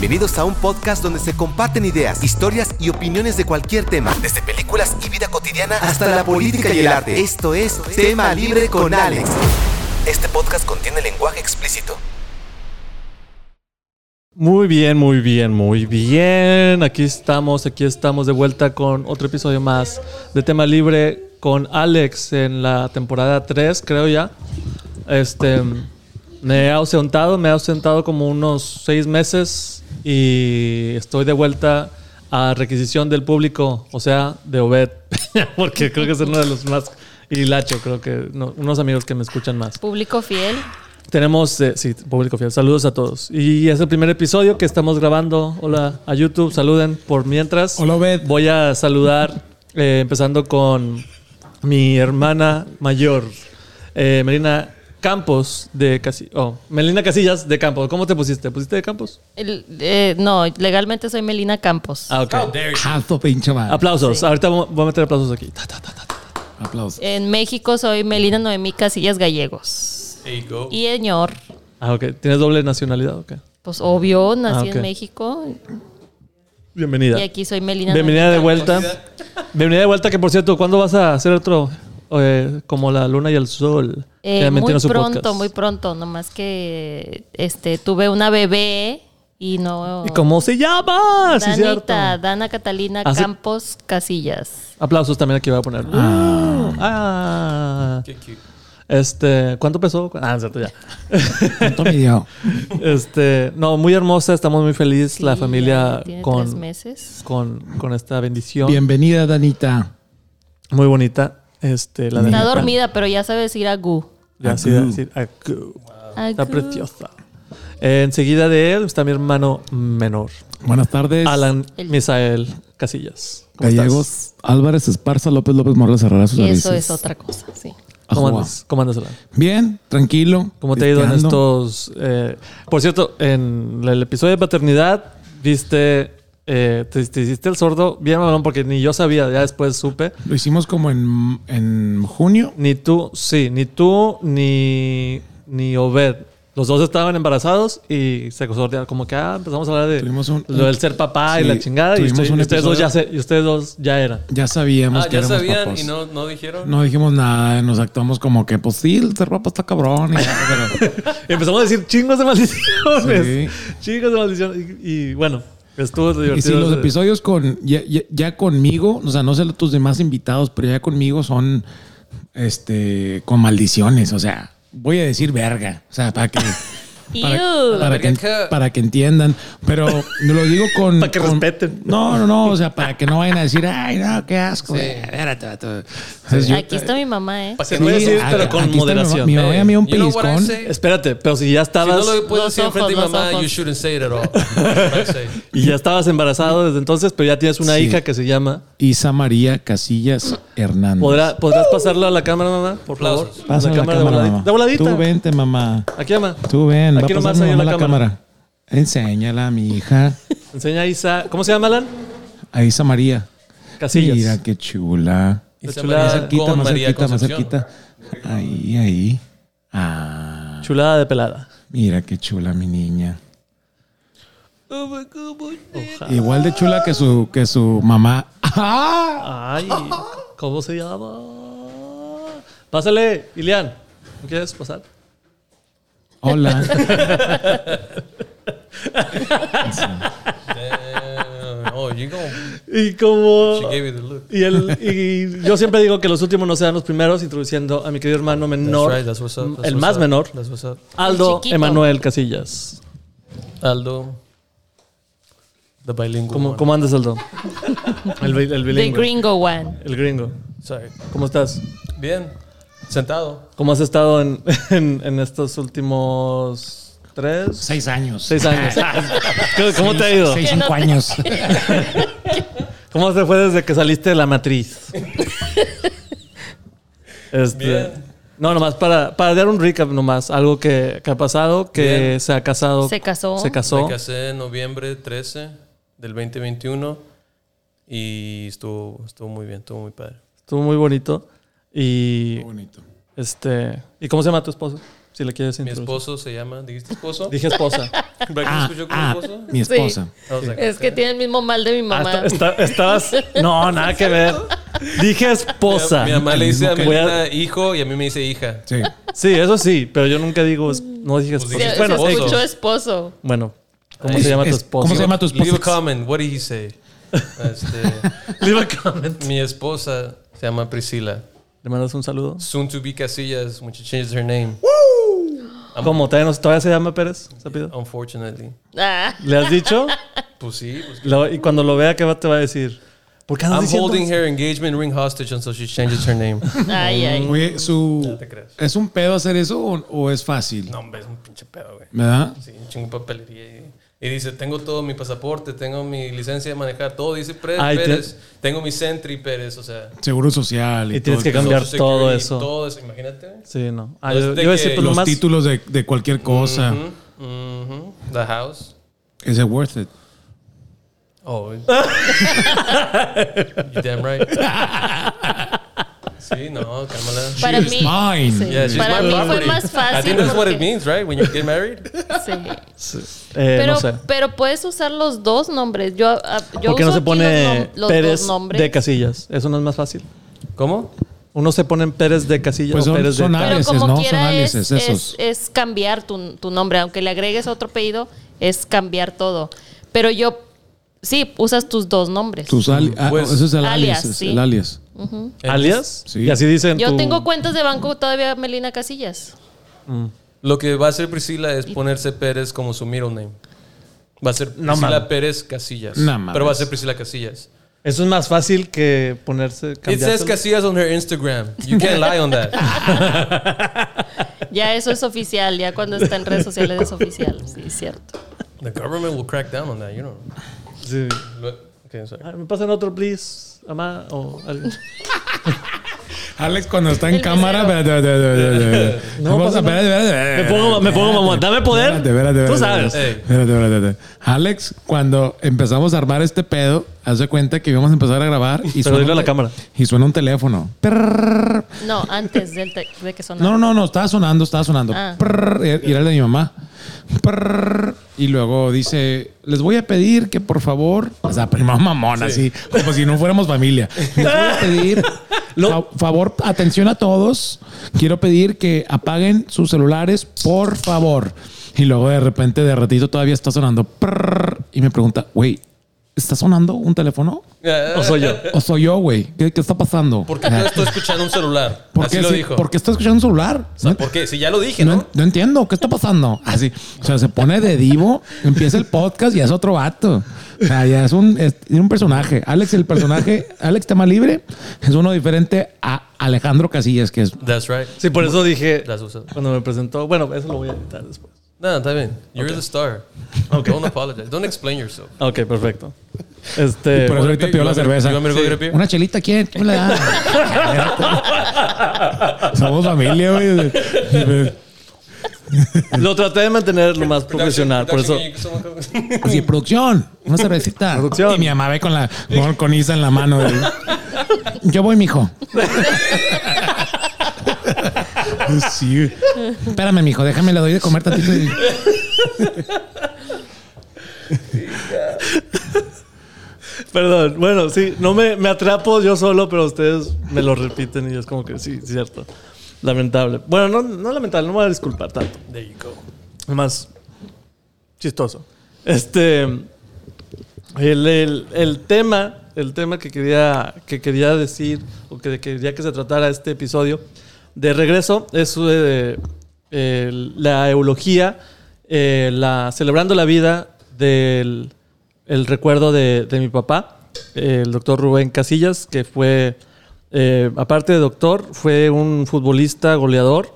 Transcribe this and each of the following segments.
Bienvenidos a un podcast donde se comparten ideas, historias y opiniones de cualquier tema, desde películas y vida cotidiana hasta la política y el arte. Esto es Tema Libre con Alex. Este podcast contiene lenguaje explícito. Muy bien, muy bien, muy bien. Aquí estamos de vuelta con otro episodio más de Tema Libre con Alex en la temporada 3, creo ya. Me he ausentado como unos 6 meses y estoy de vuelta a requisición del público, o sea, de Obed, porque creo que es uno de los más hilacho, creo que no, unos amigos que me escuchan más. Público fiel. Tenemos, sí, público fiel. Saludos a todos. Y es el primer episodio que estamos grabando. Hola a YouTube, saluden por mientras. Hola, Obed. Voy a saludar, empezando con mi hermana mayor, Melina Casillas de Campos. ¿Cómo te pusiste? ¿Te pusiste de Campos? No, legalmente soy Melina Campos. Ah, ok. Aplausos. Sí. Ahorita voy a meter aplausos aquí. Aplausos. En México soy Melina Noemí Casillas Gallegos. There you go. Y señor. Ah, ok. ¿Tienes doble nacionalidad o qué? Pues obvio, nací en México. Bienvenida. Y aquí soy Melina. Bienvenida de vuelta. Bienvenida de vuelta, que por cierto, ¿cuándo vas a hacer otro? Como la luna y el sol. Muy pronto, nomás que tuve una bebé y no. ¿Y cómo se llama? Danita, sí, cierto. Dana Catalina Campos Casillas. Aplausos también aquí voy a poner. Qué cute. ¿Cuánto pesó? Cierto, ya. ¿Cuánto midió? No, muy hermosa, estamos muy felices, sí, la familia tiene con 3 meses. Con esta bendición. Bienvenida, Danita. Muy bonita. La está Danita. Dormida, pero ya sabe decir agú. Ya sabe decir agú. Wow. Está preciosa. Enseguida de él está mi hermano menor. Buenas tardes. Alan Misael Casillas Gallegos. ¿Estás? Álvarez Esparza López Morales Herrera. Eso avisos. Es otra cosa, sí. ¿Cómo andas, Alan? Bien, tranquilo. ¿Cómo te ha ido en estos...? Por cierto, en el episodio de paternidad, viste... te hiciste el sordo bien malón porque ni yo sabía, ya después supe. Lo hicimos como en junio. Ni tú ni Obed. Los dos estaban embarazados y se sortearon. Como que empezamos a hablar de lo del ser papá, sí, y la chingada. Y ustedes dos ya eran. Ya sabíamos que éramos papás. Ya sabían y no dijeron. No dijimos nada. Nos actuamos como que, pues sí, el ser papá está cabrón. Y empezamos a decir chingos de maldiciones. Sí. Chingos de maldiciones. Y bueno... Estuvo divertido. Y si los episodios ya conmigo, o sea, no sé tus demás invitados, pero ya conmigo son con maldiciones, o sea, voy a decir verga, o sea, para que entiendan, pero lo digo con para que respeten. No, o sea, para que no vayan a decir, ay, no, qué asco. Sí. Entonces, aquí está mi mamá, Para que no voy a decir, pero con moderación. Mi mamá me dio un pellizcón. Espérate, pero si ya estabas, si no lo puedo decir enfrente de mi mamá, you shouldn't say it at all. Y ya estabas embarazado desde entonces, pero ya tienes una hija que se llama Isa María Casillas Hernández. ¿Podrás pasarla a la cámara, mamá? Por favor. Pásala a la cámara. De voladita. Tú vente, mamá. Aquí, mamá. Tú ven. Aquí nomás hay una cámara. Enséñala a mi hija. Enseña a Isa. ¿Cómo se llama, Alan? A Isa María Casillas. Mira qué chula. Isa María, más cerquita. Ahí. Ah. Chulada de pelada. Mira qué chula mi niña. Igual de chula que su mamá. Ay, ¿cómo se llama? Pásale, Ilian. ¿No quieres pasar? Hola. Y yo siempre digo que los últimos no sean los primeros, introduciendo a mi querido hermano menor, el más menor, Aldo Emanuel Casillas. Aldo, the bilingual. ¿Cómo andas, Aldo? El bilingüe. The gringo one. El gringo. Sorry. ¿Cómo estás? Bien. Sentado. ¿Cómo has estado en estos últimos 3? 6 años. 6 años. ¿Cómo te ha ido? 6, 5 años. ¿Cómo se fue desde que saliste de la matriz? No, nomás para dar un recap, nomás. Algo que ha pasado, que bien. Se ha casado. Se casó. Me casé en noviembre 13 del 2021 y estuvo muy bien, estuvo muy padre. Estuvo muy bonito. Y, ¿cómo se llama tu esposo? Si la quieres introducir. Mi esposo se llama... ¿Dijiste esposo? Dije esposa. ¿Verdad que se escuchó como esposo? Mi esposa. Sí. Sí. Es que tiene el mismo mal de mi mamá. Estabas... No, nada que ver. Dije esposa. Mi mamá le dice a Melina hijo y a mí me dice hija. Sí. Sí, eso sí. Pero yo nunca digo... No dije esposo. Pues bueno, se escuchó esposo. Bueno. ¿Cómo se llama tu esposo? ¿Cómo se llama tu esposo? Leave a comment. What did he say? Leave a comment. Mi esposa se llama Priscila. ¿Le mandas un saludo? Soon to be Casillas. When she changes her name. ¿Cómo? ¿Todavía se llama Pérez? ¿Sapido? Unfortunately. ¿Le has dicho? Pues sí. Pues y cuando lo vea, ¿qué te va a decir? ¿Por qué andas diciendo? I'm holding her engagement ring hostage until she changes her name. Ay, ay. Oye, no te creas. ¿Es un pedo hacer eso o es fácil? No, hombre, es un pinche pedo, güey. ¿Verdad? Sí, un chingo de papelería y dice, tengo todo mi pasaporte, tengo mi licencia de manejar, todo dice Pérez, tengo mi Sentry Pérez, o sea. Seguro social y tienes todo, que cambiar todo eso. Todo eso, imagínate. Sí, no. Yo decía, los más... títulos de cualquier cosa. Mm-hmm, mm-hmm. The house. Is it worth it? Oh. You're damn right. Sí, no, Kamala. Para mí, sí. Yeah, para mí fue más fácil. I think that's what it means, right? When you get married. Sí. Sí. No sé. Pero puedes usar los dos nombres. Yo ¿por qué uso no se pone los Pérez de Casillas? Eso no es más fácil. ¿Cómo? Uno se pone Pérez de Casillas pues o Pérez de Casillas. Pero como ¿no? quiera es cambiar tu nombre. Aunque le agregues otro apellido, es cambiar todo. Pero yo... Sí, usas tus dos nombres. Pues, eso es el alias. ¿Sí? El alias. Uh-huh. ¿Alias? Sí. Y así dicen. Yo tengo cuentas de banco todavía, Melina Casillas. Mm. Lo que va a hacer Priscila es ponerse Pérez como su middle name. Va a ser Priscila Pérez Casillas. Pero va a ser Priscila Casillas. Eso es más fácil que ponerse... It says Casillas on her Instagram. You can't lie on that. Ya eso es oficial. Ya cuando está en redes sociales es oficial. Sí, es cierto. The government will crack down on that, you know. Sí. Okay, me pasan otro, please. Amá o alguien. Alex, cuando está en cámara. Me pongo mamón. Dame poder. Tú sabes. Alex, cuando empezamos a armar este pedo, hace cuenta que íbamos a empezar a grabar. Y pero dile a la cámara. Y suena un teléfono. No, antes de que sonara. No, estaba sonando. Ah. Y era el de mi mamá. Y luego dice, les voy a pedir que por favor, o sea, prima mamona, sí. Así como si no fuéramos familia. Les voy a pedir, favor, atención a todos. Quiero pedir que apaguen sus celulares, por favor. Y luego de repente, de ratito, todavía está sonando. Y me pregunta, güey, ¿está sonando un teléfono? ¿O soy yo? ¿O soy yo, güey? ¿Qué está pasando? ¿Por qué estoy escuchando un celular? ¿Por qué estoy escuchando un celular? O sea, ¿por qué? Si ya lo dije, ¿no? No entiendo. ¿Qué está pasando? Así. O sea, se pone de divo, empieza el podcast y es otro vato. O sea, ya es un personaje. Alex, el personaje... Alex, tema libre, es uno diferente a Alejandro Casillas, que es... That's right. Sí, por eso dije... Cuando me presentó... Bueno, eso lo voy a editar después. No, está bien. You're the star. Okay. Don't apologize. Don't explain yourself. Ok, perfecto. Y por eso ahorita pidió la cerveza. Sí. Una chelita, ¿quién? ¿Cómo le dan? Somos familia, güey. Lo traté de mantener lo más profesional, por eso. Sí, producción. Una cervecita. Producción. Y mi mamá ve con Isa en la mano. Güey. Yo voy, mijo. Sí. Espérame, mijo, déjame, le doy de comer tantito. Perdón, bueno, sí, no me atrapo yo solo, pero ustedes me lo repiten y es como que sí, cierto. Lamentable. Bueno, no lamentable, no me voy a disculpar tanto. There you go. Es más chistoso. El tema que quería decir o que quería que se tratara este episodio de regreso es la eulogía, celebrando la vida del el recuerdo de mi papá, el doctor Rubén Casillas, que fue, aparte de doctor, fue un futbolista goleador,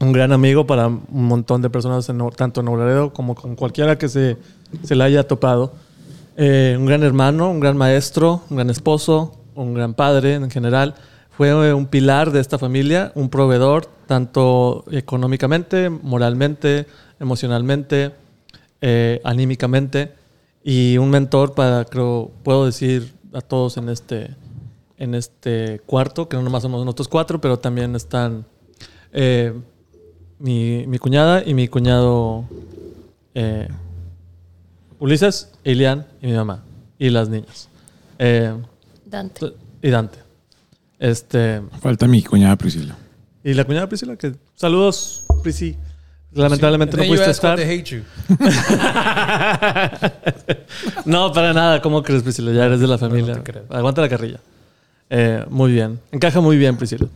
un gran amigo para un montón de personas, tanto en Nuevo Laredo como con cualquiera que se le haya topado. Un gran hermano, un gran maestro, un gran esposo, un gran padre en general. Fue un pilar de esta familia, un proveedor, tanto económicamente, moralmente, emocionalmente, anímicamente, y un mentor para, creo, puedo decir a todos en este cuarto, que no nomás somos nosotros cuatro, pero también están mi cuñada y mi cuñado Ulises, Elian y mi mamá. Y las niñas. Dante. Y Dante. Falta mi cuñada Priscila. Y la cuñada Priscila, que saludos, Prisi. Lamentablemente sí, no pudiste estar. No, para nada. ¿Cómo crees, Priscila? Ya eres de la familia. No aguanta la carrilla. Muy bien. Encaja muy bien, Priscila.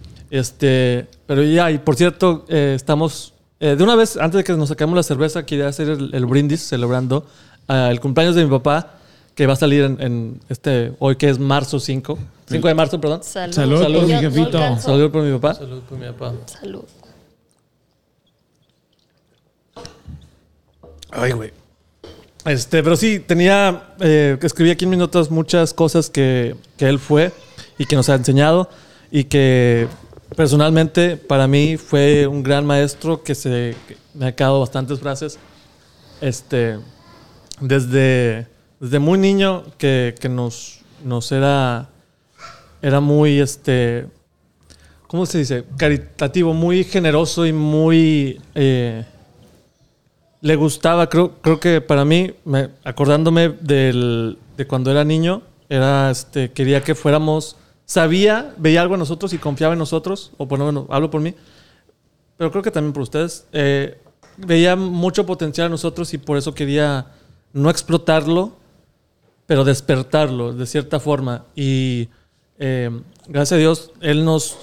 Pero ya, y por cierto, estamos... de una vez, antes de que nos saquemos la cerveza, quería hacer el brindis celebrando el cumpleaños de mi papá, que va a salir en hoy, que es marzo 5. 5 de marzo, perdón. Salud por mi jefito. No, salud por mi papá. Salud por mi papá. Salud. Ay, güey. Pero sí, escribí aquí en mis notas muchas cosas que él fue y que nos ha enseñado y que personalmente para mí fue un gran maestro que me ha quedado bastantes frases. Desde muy niño que nos era muy, ¿cómo se dice? Caritativo, muy generoso y muy... le gustaba, creo que para mí, acordándome de cuando era niño, era quería que fuéramos, veía algo en nosotros y confiaba en nosotros, o por lo menos hablo por mí, pero creo que también por ustedes, veía mucho potencial en nosotros y por eso quería no explotarlo, pero despertarlo de cierta forma. Y gracias a Dios, Él nos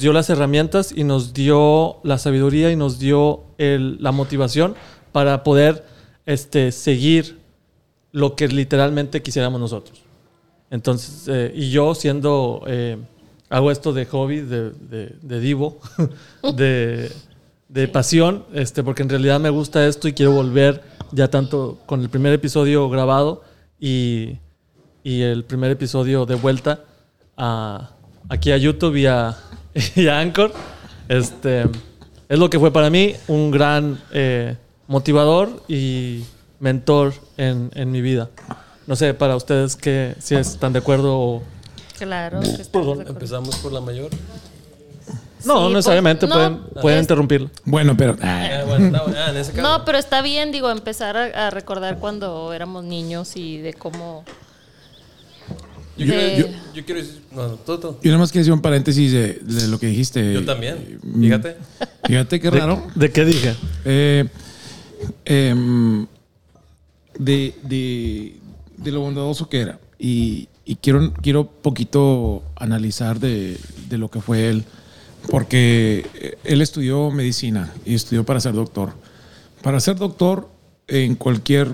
dio las herramientas y nos dio la sabiduría y nos dio la motivación para poder seguir lo que literalmente quisiéramos nosotros. Entonces, y yo siendo... hago esto de hobby, de divo, de pasión, porque en realidad me gusta esto y quiero volver ya tanto con el primer episodio grabado y el primer episodio de vuelta aquí a YouTube y a Anchor. Es lo que fue para mí un gran... motivador y mentor en mi vida. No sé, para ustedes que si están de acuerdo o... Claro. Que perdón, de acuerdo. ¿Empezamos por la mayor? No, sí, necesariamente. No, pueden interrumpirlo. Bueno, pero... en ese caso. No, pero está bien, digo, empezar a recordar cuando éramos niños y de cómo... Yo quiero decir... No, todo. Yo nada más quiero decir un paréntesis de lo que dijiste. Yo también. Fíjate. Fíjate qué raro. ¿De qué dije? De lo bondadoso que era y quiero poquito analizar de lo que fue él, porque él estudió medicina y estudió para ser doctor en cualquier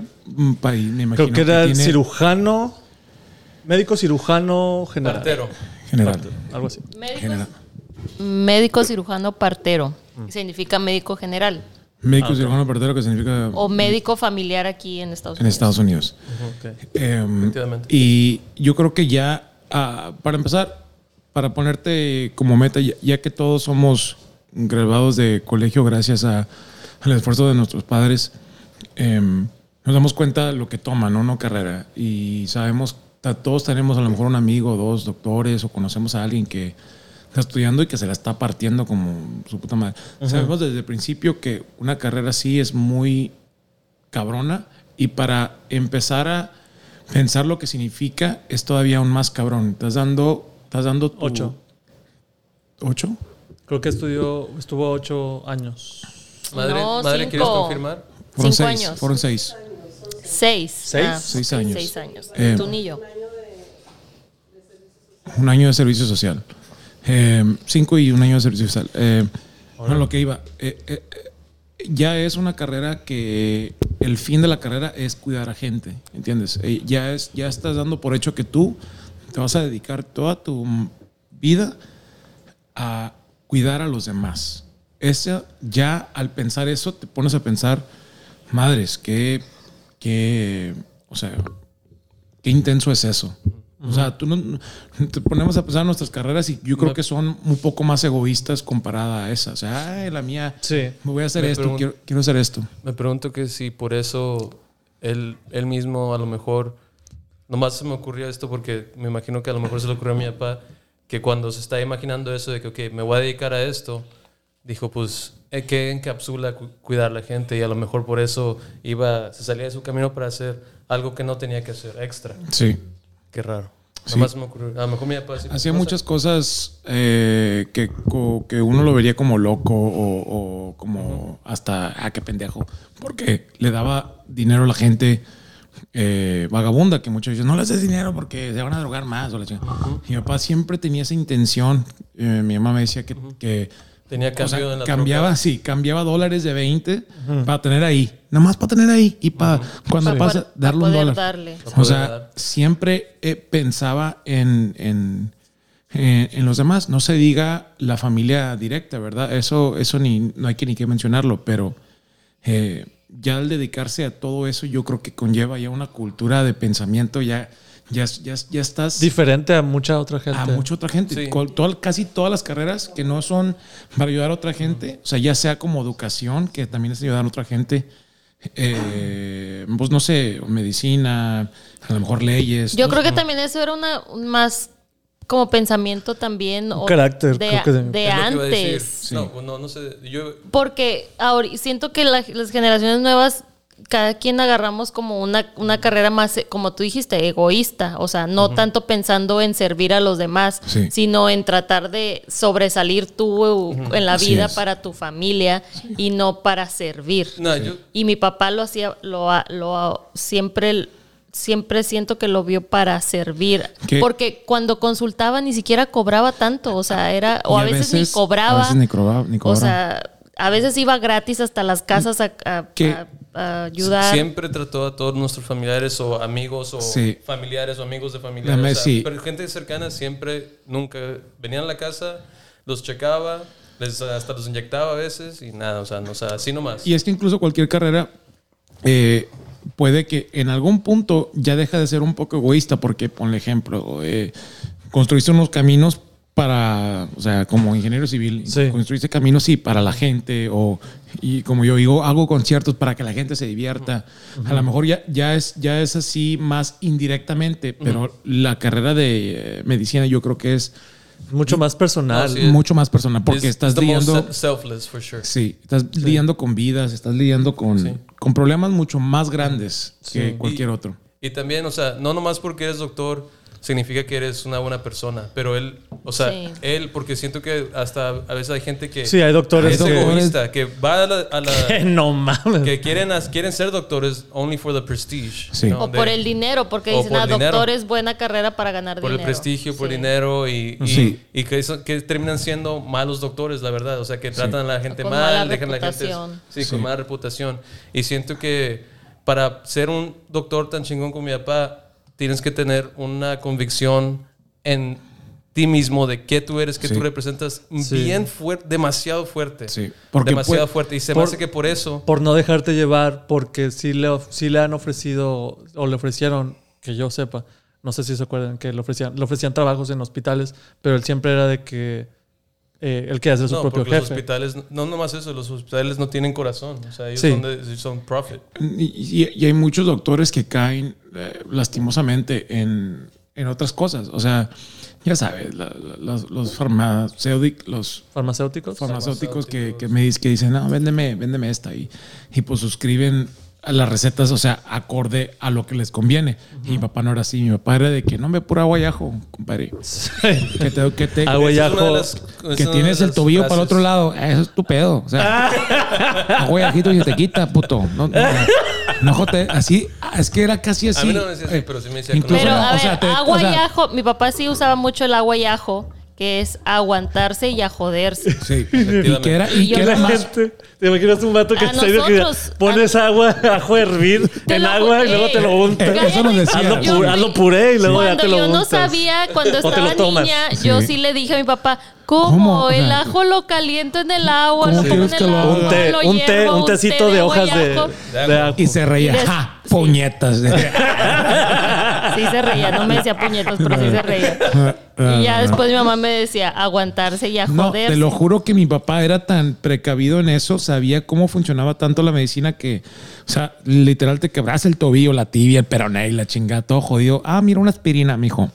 país, me imagino. Creo que era el cirujano, médico cirujano general, partero, algo así. Médico cirujano partero, significa médico general. Médico cirujano partero, que significa... O médico familiar aquí en Estados Unidos. En Estados Unidos. Okay. Y yo creo que ya, para empezar, para ponerte como meta, ya que todos somos graduados de colegio gracias al esfuerzo de nuestros padres, nos damos cuenta de lo que toma, ¿no? Una carrera. Y sabemos, todos tenemos a lo mejor un amigo, dos doctores, o conocemos a alguien que... está estudiando y que se la está partiendo como su puta madre. Uh-huh. Sabemos desde el principio que una carrera así es muy cabrona, y para empezar a pensar lo que significa es todavía aún más cabrón. Estás dando tu... 8. ¿8? Creo que estuvo 8 años. Madre, 5. ¿Quieres confirmar? Fueron 6 años. Fueron 6. 6. 6 años. 6 años. Tú ni yo. Un año de servicio social. 5 y un año de servicio social. No, lo que iba. Ya es una carrera que el fin de la carrera es cuidar a gente, ¿entiendes? Ya estás dando por hecho que tú te vas a dedicar toda tu vida a cuidar a los demás. Ya al pensar eso te pones a pensar, madres, qué intenso es eso. O sea, tú no, te ponemos a pensar nuestras carreras y yo creo que son un poco más egoístas comparada a esa. O sea, la mía, sí, me voy a hacer esto, quiero hacer esto. Me pregunto que si por eso él mismo, a lo mejor, nomás se me ocurrió esto porque me imagino que a lo mejor se le ocurrió a mi papá, que cuando se está imaginando eso de que, ok, me voy a dedicar a esto, dijo, pues que encapsula cuidar a la gente, y a lo mejor por eso se salía de su camino para hacer algo que no tenía que hacer extra. Sí. Qué raro. Sí. Más me ocurrió. A lo mejor me hacía muchas cosas que uno lo vería como loco o como hasta qué pendejo, porque le daba dinero a la gente vagabunda, que muchos dicen no les des dinero porque se van a drogar más o la chingada. Mi papá siempre tenía esa intención. Mi mamá me decía que tenía cambio, o sea, en la cambiaba troca. Sí, cambiaba dólares de 20 para tener ahí, nada más para tener ahí, y para cuando pasa para darle para un dólar darle. O sea, siempre pensaba en los demás, no se diga la familia directa, ¿verdad? Eso no hay que ni que mencionarlo, pero ya al dedicarse a todo eso, yo creo que conlleva ya una cultura de pensamiento ya estás diferente a mucha otra gente. A mucha otra gente. Sí. Casi todas las carreras que no son para ayudar a otra gente, o sea, ya sea como educación, que también es ayudar a otra gente, pues no sé, medicina, a lo mejor leyes. Yo creo que también eso era un más como pensamiento también. Un carácter de antes. Sí. No sé. Porque ahora siento que las generaciones nuevas, cada quien agarramos como una carrera más, como tú dijiste, egoísta. O sea, no tanto pensando en servir a los demás, sí, sino en tratar de sobresalir tú en la vida para tu familia y no para servir. Y mi papá lo hacía, siempre siento que lo vio para servir. ¿Qué? Porque cuando consultaba ni siquiera cobraba tanto. O sea, era, o a veces ni cobraba. A veces ni cobraba. O sea, a veces iba gratis hasta las casas a ayudar. Siempre trató a todos nuestros familiares o amigos o familiares o amigos de familiares. O sea, pero gente cercana siempre, nunca. Venían a la casa, los checaba, hasta los inyectaba a veces y nada, o sea, así nomás. Y es que incluso cualquier carrera puede que en algún punto ya deja de ser un poco egoísta, porque, por ejemplo, construiste unos caminos para, o sea, como ingeniero civil, construiste caminos para la gente, y como yo digo, hago conciertos para que la gente se divierta. A lo mejor ya es así más indirectamente, pero la carrera de medicina yo creo que es mucho más personal. Mucho más personal, porque estás lidiando selfless, for sure. Sí, estás lidiando con vidas, estás lidiando con problemas mucho más grandes que cualquier otro. Y también, o sea, no nomás porque eres doctor significa que eres una buena persona, pero él, o sea, él, porque siento que hasta a veces hay gente que hay doctores egoísta, que va a la que no mames, que quieren ser doctores only for the prestige, o por el dinero, porque dicen doctor es buena carrera para ganar por dinero, por el prestigio, por dinero, y que terminan siendo malos doctores, la verdad, o sea, que tratan a la gente mal, dejan a la gente con mala reputación, y siento que para ser un doctor tan chingón como mi papá tienes que tener una convicción en ti mismo de qué tú eres, qué tú representas, bien fuerte, demasiado fuerte. Sí. Demasiado fuerte. Y se me hace que por eso... Por no dejarte llevar, porque sí le han ofrecido, o le ofrecieron, que yo sepa, no sé si se acuerdan, que le ofrecían trabajos en hospitales, pero él siempre era de que él quería ser su propio jefe. Los hospitales, no nomás eso, los hospitales no tienen corazón. O sea, ellos son profit. Y hay muchos doctores que caen lastimosamente en otras cosas. O sea, ya sabes, los farmacéuticos que dicen, no, véndeme esta. Y pues suscriben las recetas, o sea, acorde a lo que les conviene. Mi papá no era así. Mi papá era de que no me pura aguayajo, compadre. Que te aguayajo, que tienes el tobillo para el otro lado. Eso es tu pedo. O sea, aguayajito y se te quita, puto. No jote, así. Es que era casi así. A mí no me decía así, pero sí me decía. Incluso, pero a ver, aguayajo. Mi papá sí usaba mucho el aguayajo, que es aguantarse y a joderse. Sí, y que era, y que era la gente. Te imaginas un vato que pones agua, ajo a hervir en agua y luego te lo untas. Eso nos decía. Hazlo puré y luego ya te lo untas. Cuando yo no sabía, cuando estaba niña, yo sí le dije a mi papá, ¿cómo? El ajo lo caliento en el agua, lo pongo en el agua, un tecito de hojas de ajo. Y se reía. ¡Ja! Puñetas. Sí se reía, no me decía puñetas, pero sí se reía. Y ya después mi mamá me decía aguantarse y a joderse. No, te lo juro que mi papá era tan precavido en eso, sabía cómo funcionaba tanto la medicina que, o sea, literal te quebras el tobillo, la tibia, el peroné y la chingada, todo jodido. Ah, mira, una aspirina, mijo.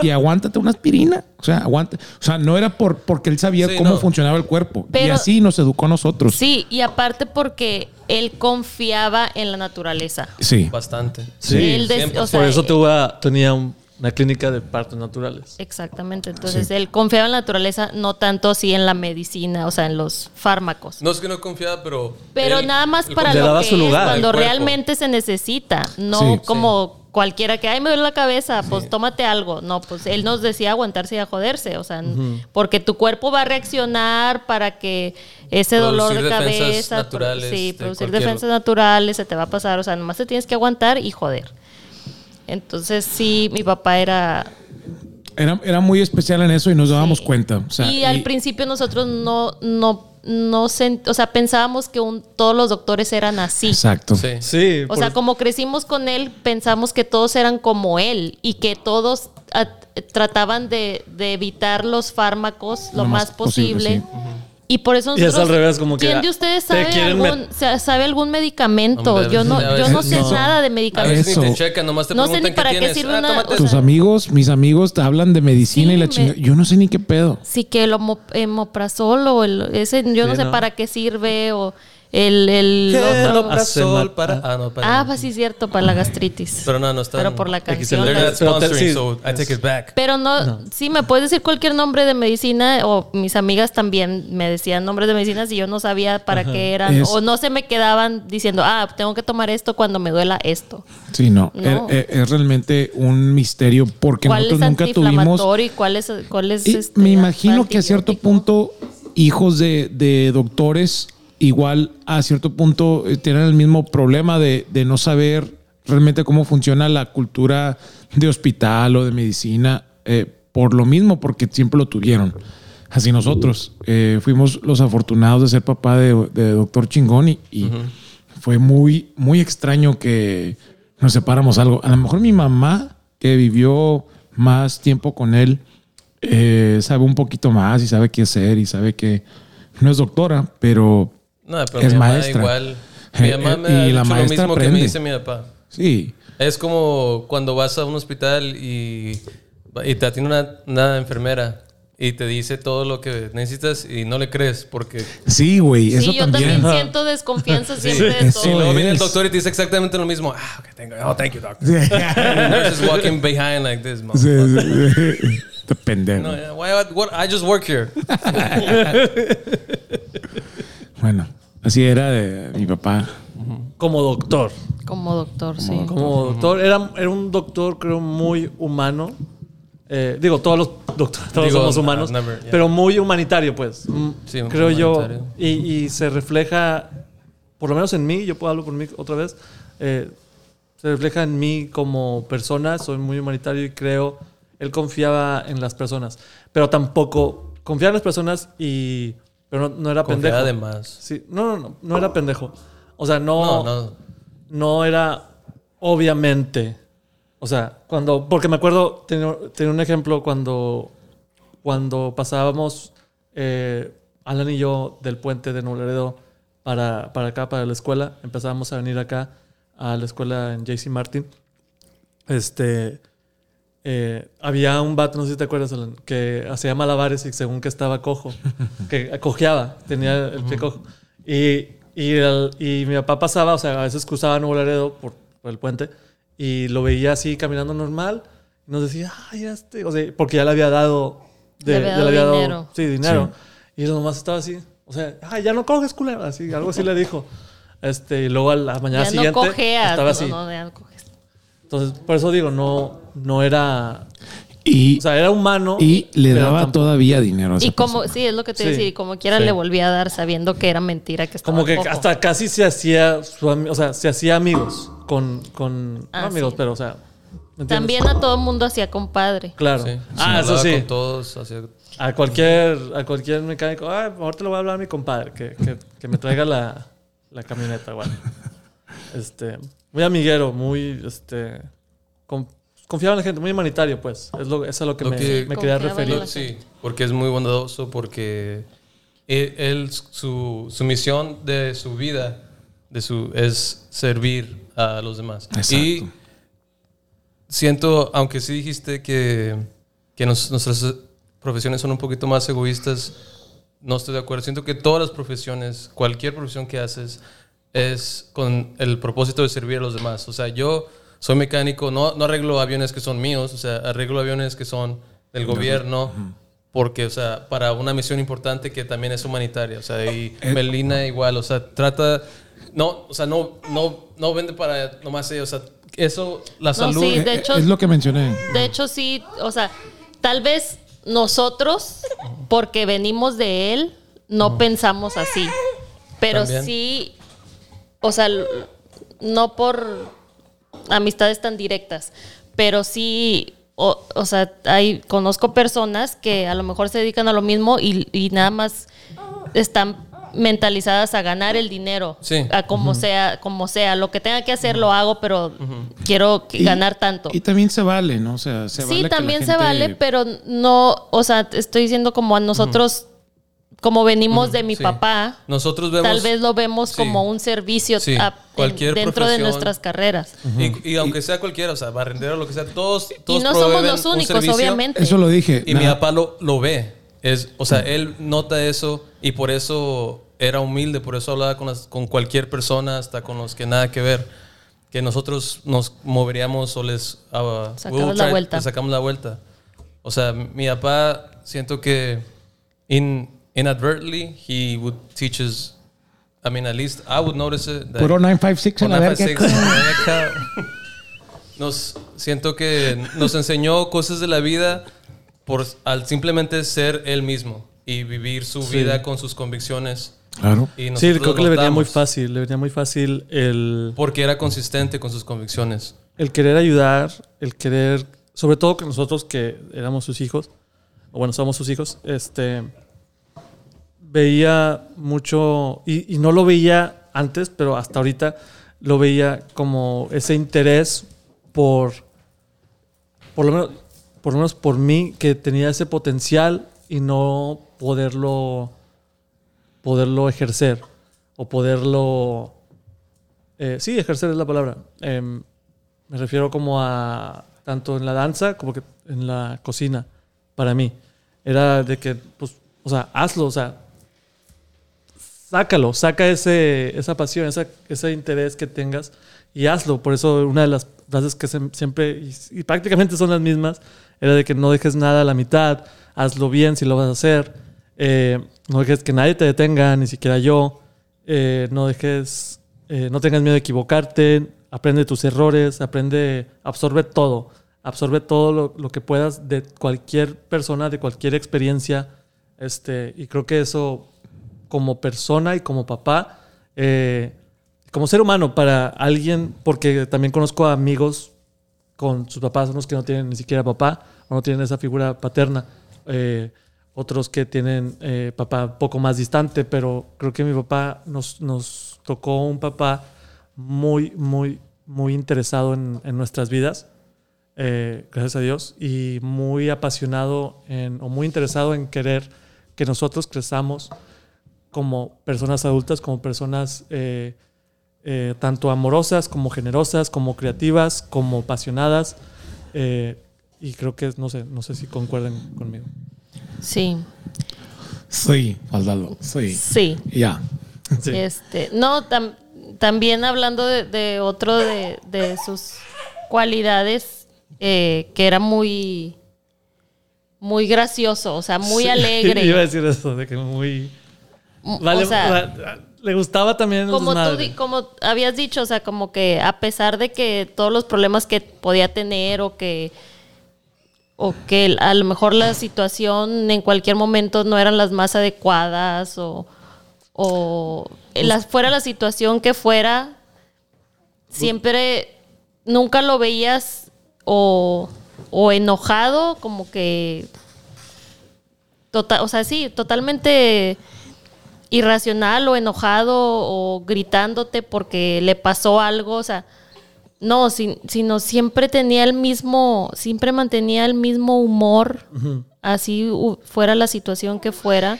Y aguántate una aspirina. O sea, aguanta. O sea, no era porque él sabía cómo funcionaba el cuerpo. Pero, y así nos educó a nosotros. Sí, y aparte porque él confiaba en la naturaleza. Sí. Bastante. Sí. Él o sea, por eso tenía una clínica de partos naturales. Exactamente. Entonces, él confiaba en la naturaleza, no tanto sí en la medicina, o sea, en los fármacos. No es que no confiaba, pero... Pero él, nada más para lo que lugar, cuando realmente se necesita. No cualquiera que, ay, me duele la cabeza, pues tómate algo. No, pues él nos decía aguantarse y a joderse, o sea, porque tu cuerpo va a reaccionar para que ese dolor de cabeza, defensas naturales, se te va a pasar, o sea, nomás te tienes que aguantar y joder. Entonces, sí, mi papá era muy especial en eso y nos dábamos cuenta. O sea, y al principio nosotros o sea, pensábamos que todos los doctores eran así. Exacto. Sí. Sí, o sea, como crecimos con él, pensamos que todos eran como él y que todos trataban de evitar los fármacos lo más posible. Sí. Uh-huh. Y por eso nosotros, y es al revés, como que ¿quién de ustedes sabe algún medicamento? Hombre, yo no sé nada de medicamentos. Eso. Ni te checan, nomás te preguntan, no sé ni para qué sirve tus amigos, mis amigos te hablan de medicina y la chingada. Yo no sé ni qué pedo. Sí, que el omeprazol o ese, yo no sé para qué sirve, o el otro. Pues sí, cierto, para la gastritis. Pero no está. Pero por la canción. Pero no, sí, me puedes decir cualquier nombre de medicina, o mis amigas también me decían nombres de medicinas y yo no sabía para qué eran, o no se me quedaban diciendo, tengo que tomar esto cuando me duela esto. Sí, no. Es realmente un misterio porque nosotros nunca tuvimos. ¿Cuál es me imagino que a cierto punto hijos de doctores igual a cierto punto tienen el mismo problema de no saber realmente cómo funciona la cultura de hospital o de medicina, por lo mismo, porque siempre lo tuvieron. Así nosotros fuimos los afortunados de ser papá de doctor chingón y fue muy, muy extraño que nos separamos algo. A lo mejor mi mamá, que vivió más tiempo con él, sabe un poquito más y sabe qué hacer y sabe que no es doctora, pero es mi maestra. Igual. Mi mamá me ha dicho lo mismo que me dice mi papá. Sí. Es como cuando vas a un hospital y te atiende una enfermera y te dice todo lo que necesitas y no le crees porque... Sí, güey, eso también. Yo también siento desconfianza siempre de todo. Y luego viene el doctor y te dice exactamente lo mismo. Thank you, doctor. Nurse is walking behind like this, mom. The pendejo. No, I just work here. Bueno, así era de mi papá. Como doctor. Era un doctor, creo, muy humano. Todos los doctores somos humanos. Pero muy humanitario, pues. Sí, creo yo. Y se refleja, por lo menos en mí, yo puedo hablar por mí otra vez. Se refleja en mí como persona. Soy muy humanitario y creo... Él confiaba en las personas. Pero tampoco... Confiaba en las personas y... Pero no era pendejo. Confiaba de más. Sí. No era pendejo. O sea, no era... Obviamente. O sea, cuando... Porque me acuerdo... Tenía un ejemplo cuando pasábamos... Alan y yo del puente de Nuevo Laredo para acá, para la escuela. Empezábamos a venir acá a la escuela en JC Martin. Había un vato, no sé si te acuerdas, Alan, que hacía malabares y según que estaba cojo, que cojeaba, tenía el pie cojo. Y mi papá pasaba, o sea, a veces cruzaba Nuevo Laredo por el puente y lo veía así caminando normal. Y nos decía, o sea, porque ya le había dado, dinero. Sí, dinero. Sí. Y nomás estaba así, o sea, ya no coges, culero, así, algo así le dijo. Y luego a la mañana siguiente no cojeas, estaba así. No coges. Entonces, por eso digo, no era... Y, o sea, era humano. Y le daba todavía dinero a esa persona. Sí, es lo que te decía. Y como quiera le volvía a dar sabiendo que era mentira, que estaba como que cojo. Hasta casi se hacía amigos con no amigos, pero o sea... También a todo mundo hacía compadre. Claro. Sí. Eso sí. Con todos, a cualquier mecánico. Ahorita te lo voy a hablar a mi compadre, que me traiga la camioneta. Bueno. Muy amiguero, muy... Confiaba en la gente, muy humanitario, pues. Es a lo que me quería referir. Sí, porque es muy bondadoso, porque su misión de su vida es servir a los demás. Exacto. Y siento, aunque sí dijiste que nuestras profesiones son un poquito más egoístas, no estoy de acuerdo. Siento que todas las profesiones, cualquier profesión que haces, es con el propósito de servir a los demás. O sea, yo soy mecánico, no arreglo aviones que son míos, o sea, arreglo aviones que son del gobierno, porque, o sea, para una misión importante que también es humanitaria. O sea, y Melina igual, o sea, trata... No, o sea, no vende para nomás ellos, o sea, eso, la salud... Sí, de hecho, es lo que mencioné. De hecho, sí, o sea, tal vez nosotros, porque venimos de él, no pensamos así. Pero ¿también? Sí, o sea, no por amistades tan directas, pero sí, o sea, conozco personas que a lo mejor se dedican a lo mismo y nada más están... mentalizadas a ganar el dinero, sí, a como sea, lo que tenga que hacer lo hago, pero quiero ganar tanto. Y también se vale, ¿no? O sea, se vale. Sí, también que la gente... se vale, pero no, o sea, estoy diciendo como a nosotros, como venimos de mi papá, nosotros vemos, tal vez lo vemos como un servicio cualquier dentro de nuestras carreras. Y aunque sea cualquiera, o sea, barrendero, lo que sea, todos y no somos los únicos, servicio, obviamente. Eso lo dije. Y mi papá lo ve. O sea, él nota eso y por eso era humilde, por eso hablaba con cualquier persona, hasta con los que nada que ver, que nosotros nos moveríamos o les... sacamos la vuelta. O sea, mi papá, siento que inadvertently, he would teach us, I mean, at least I would notice it. Puro 956 en la verga. Siento que nos enseñó cosas de la vida... al simplemente ser él mismo y vivir su vida con sus convicciones. Claro. Y sí, creo que le venía muy fácil el... Porque era consistente con sus convicciones. El querer ayudar, el querer... Sobre todo que nosotros que éramos sus hijos, o bueno, somos sus hijos, veía mucho... Y no lo veía antes, pero hasta ahorita lo veía como ese interés por lo menos por mí, que tenía ese potencial y no poderlo ejercer o poderlo... sí, ejercer es la palabra. Me refiero como a tanto en la danza como que en la cocina. Para mí era de que, pues, o sea, hazlo, o sea, saca esa pasión, ese interés que tengas y hazlo. Por eso una de las frases que siempre, y prácticamente son las mismas, era de que no dejes nada a la mitad, hazlo bien si lo vas a hacer, no dejes que nadie te detenga, ni siquiera yo, no tengas miedo de equivocarte, aprende tus errores, absorbe todo lo que puedas de cualquier persona, de cualquier experiencia, y creo que eso como persona y como papá, como ser humano para alguien, porque también conozco a amigos con sus papás, unos que no tienen ni siquiera papá o no tienen esa figura paterna, otros que tienen papá un poco más distante, pero creo que mi papá nos tocó un papá muy, muy, muy interesado en nuestras vidas, gracias a Dios, y muy apasionado o muy interesado en querer que nosotros crezamos como personas adultas, como personas... tanto amorosas como generosas, como creativas, como apasionadas, y creo que no sé si concuerden conmigo. Sí. Ya. Yeah. Sí. No, también hablando de otro de sus cualidades, que era muy, muy gracioso, o sea, muy alegre. Iba a decir eso, de que muy. Vale, o sea, le gustaba también como habías dicho, o sea, como que a pesar de que todos los problemas que podía tener o que a lo mejor la situación en cualquier momento no eran las más adecuadas fuera la situación que fuera, siempre nunca lo veías o enojado, como que o sea, sí, totalmente irracional o enojado o gritándote porque le pasó algo, o sea, no, sino siempre mantenía el mismo humor, así fuera la situación que fuera,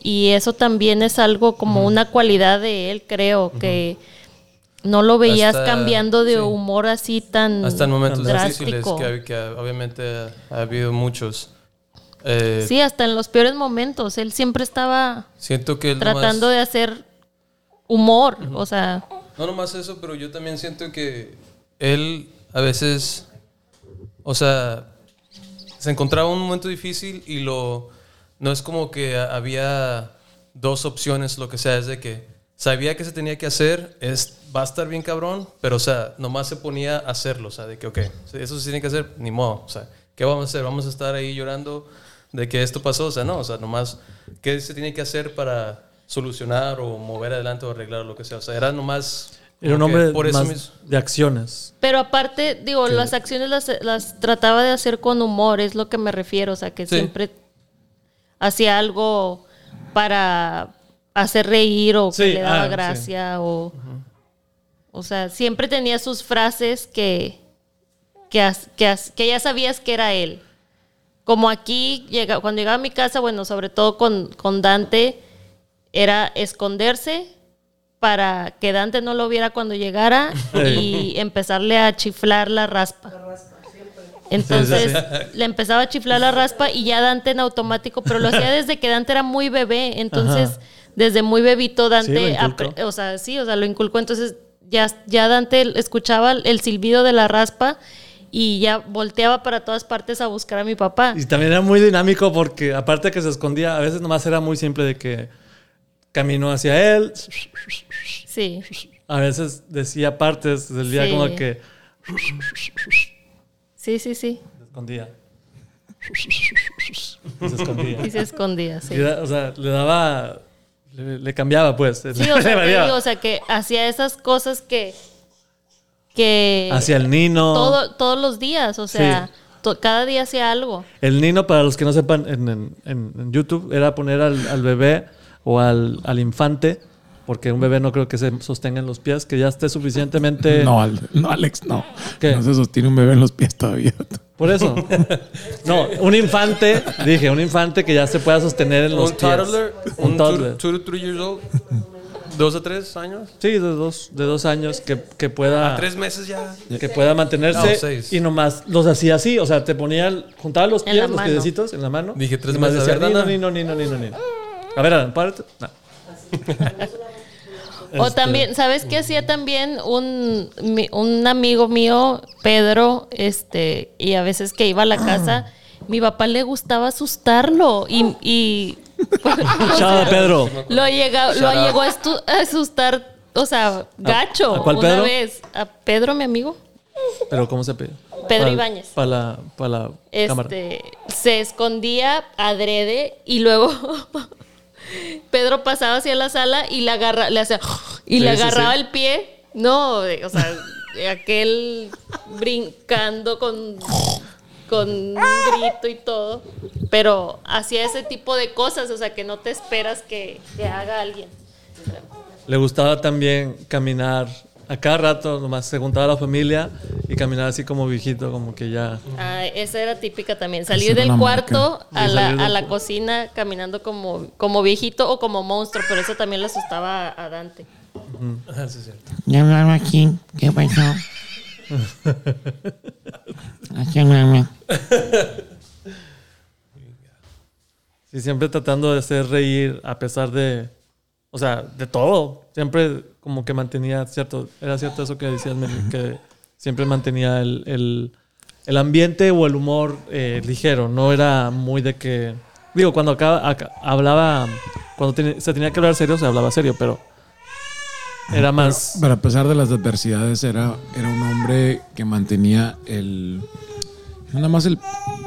y eso también es algo como una cualidad de él, creo, que no lo veías cambiando de humor así tan drástico. Hasta en momentos difíciles que obviamente ha habido muchos. Sí, hasta en los peores momentos. Él siempre estaba tratando de hacer humor. Uh-huh. O sea. No nomás eso, pero yo también siento que él a veces, o sea, se encontraba un momento difícil y no es como que había dos opciones, lo que sea, es de que sabía que se tenía que hacer, va a estar bien cabrón, pero o sea, nomás se ponía a hacerlo, o sea, de que ok, eso se tiene que hacer, ni modo, o sea, ¿qué vamos a hacer? ¿Vamos a estar ahí llorando de que esto pasó? O sea, no, o sea, nomás, ¿qué se tiene que hacer para solucionar o mover adelante o arreglar lo que sea? O sea, era nomás... Era un hombre más de acciones. Pero aparte, digo, las acciones las trataba de hacer con humor, es lo que me refiero, o sea, que siempre hacía algo para hacer reír o que le daba gracia o... Uh-huh. O sea, siempre tenía sus frases que ya sabías que era él. Como aquí, cuando llegaba a mi casa, bueno, sobre todo con Dante, era esconderse para que Dante no lo viera cuando llegara y empezarle a chiflar la raspa. Entonces le empezaba a chiflar la raspa y ya Dante en automático, pero lo hacía desde que Dante era muy bebé, entonces ajá, desde muy bebito Dante, lo inculcó, entonces ya Dante escuchaba el silbido de la raspa y ya volteaba para todas partes a buscar a mi papá. Y también era muy dinámico porque aparte que se escondía, a veces nomás era muy simple de que caminó hacia él. Sí. A veces decía partes del día como que... Sí. Se escondía. O sea, le daba... Le cambiaba, pues. Sí, o sea, que hacía esas cosas que hacia el nino. Todos los días, o sea... Sí. Cada día hacía algo. El nino, para los que no sepan, en YouTube, era poner al bebé... o al infante, porque un bebé no creo que se sostenga en los pies, que ya esté suficientemente... No, Alex, no. ¿Qué? No se sostiene un bebé en los pies todavía. Por eso. No, un infante que ya se pueda sostener en los pies. Un toddler. 2 to 3 years old. 2 a 3 años. Sí, de dos años que pueda... A 3 meses ya. Que pueda mantenerse. 6. Y nomás los hacía así, o sea, te ponía... Juntaba los pies, los piecitos en la mano. Dije 3 meses. Decía, nino. A ver, Alan, párate. No. O también, ¿sabes qué hacía también un amigo mío, Pedro, y a veces que iba a la casa, mi papá le gustaba asustarlo y Chava, Pedro. Lo llegó a asustar, o sea, gacho. ¿A cuál Pedro? Una vez a Pedro, mi amigo. ¿Pero cómo se pide? Pedro Ibáñez. Para la cámara. Se escondía adrede y luego Pedro pasaba hacia la sala y le agarraba el pie. No, o sea, aquel brincando con un grito y todo. Pero hacía ese tipo de cosas, o sea, que no te esperas que haga alguien. Le gustaba también caminar. A cada rato nomás se juntaba la familia y caminaba así como viejito, como que ya... Ah, esa era típica también. Salir del cuarto a la cocina caminando como viejito o como monstruo, pero eso también le asustaba a Dante. Uh-huh. Eso es cierto. Ya hablaron aquí. ¿Qué pasó? Aquí hablamos. Sí, siempre tratando de hacer reír a pesar de... O sea, de todo. Siempre... Como que mantenía, era cierto eso que decías, que siempre mantenía el ambiente o el humor ligero. No era muy de que... Digo, cuando acá hablaba, se tenía que hablar serio, se hablaba serio, pero era más... Pero a pesar de las adversidades, era un hombre que mantenía no nada más el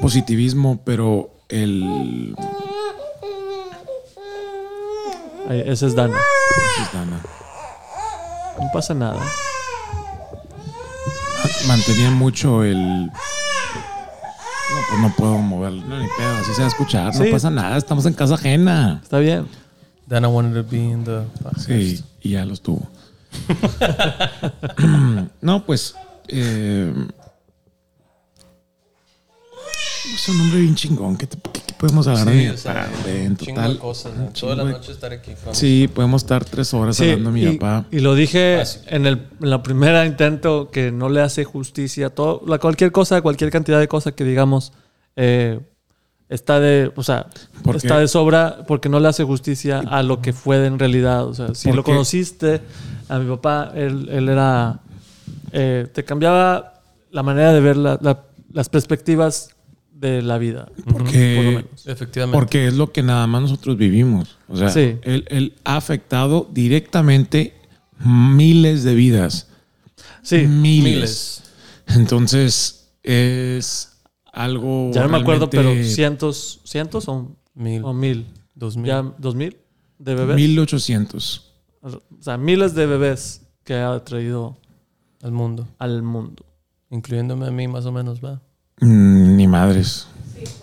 positivismo, pero el... Esa es Dana. No pasa nada. Mantenía mucho el... No, pues no puedo moverlo, no, ni pedo, así se va a escuchar, sí. No pasa nada, estamos en casa ajena. Está bien. Dana wanted to be in the podcast. Sí, y ya los tuvo. No, pues... Es un hombre bien chingón, ¿qué podemos hablar de o sea, en total? Cosas, ¿no? Toda la noche estar aquí. Sí, podemos estar 3 horas hablando de mi papá. Y lo dije en la primera intento que no le hace justicia a cualquier cosa, cualquier cantidad de cosas que digamos. está de, o sea, está de sobra, porque no le hace justicia a lo que fue en realidad. O sea, si lo conociste a mi papá, él era, te cambiaba la manera de ver las perspectivas de la vida. Porque, por lo menos. Efectivamente. Porque es lo que nada más nosotros vivimos. O sea, sí. Él ha afectado directamente miles de vidas. Sí. Miles. Entonces, es algo. Ya no me acuerdo, pero cientos o 1000. 2000 de bebés. 1800. O sea, miles de bebés que ha traído al mundo. Incluyéndome a mí, más o menos, ¿va? Ni madres.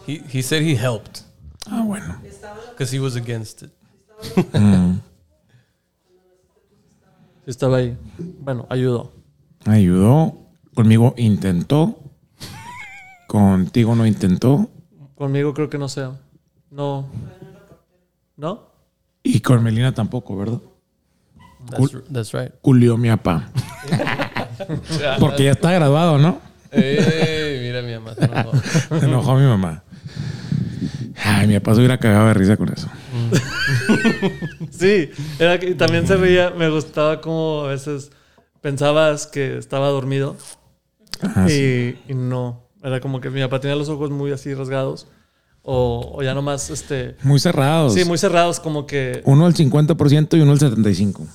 He said he helped. Ah, bueno. Because he was against it. Estaba ahí. Bueno, ayudó. Ayudó. Conmigo intentó. Contigo no intentó. Conmigo creo que no sea. No. ¿No? Y con Melina tampoco, ¿verdad? That's right. Culió mi papá. Porque ya está graduado, ¿no? Mira, mi mamá se enojó. Se enojó mi mamá. Ay, mi papá se hubiera cagado de risa con eso. Sí, era que también se veía. Me gustaba como a veces pensabas que estaba dormido. Ajá, y no. Era como que mi papá tenía los ojos muy así rasgados. O ya nomás muy cerrados. Sí, muy cerrados, como que uno al 50% y uno al 75%.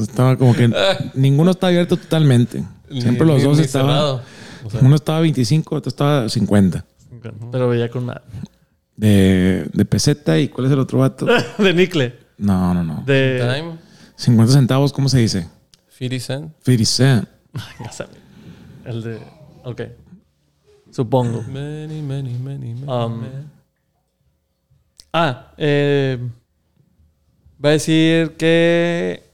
Estaba como que ninguno está abierto totalmente. Siempre los dos estaban. O sea, uno estaba 25, otro estaba 50. Pero veía con nada. De peseta. ¿Y cuál es el otro vato? De nicle. No. De time. 50 centavos, ¿cómo se dice? 50 cent. El de. Ok. Supongo. Many. Va a decir que.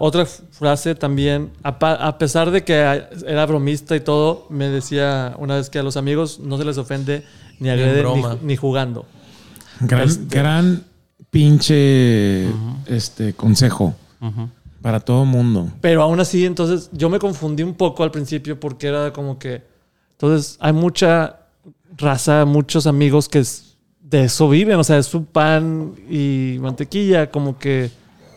Otra frase también, a pesar de que era bromista y todo, me decía una vez que a los amigos no se les ofende ni agrede ni jugando. Gran pinche consejo para todo mundo. Pero aún así, entonces, yo me confundí un poco al principio porque era como que... Entonces, hay mucha raza, muchos amigos que de eso viven. O sea, es su pan y mantequilla, como que...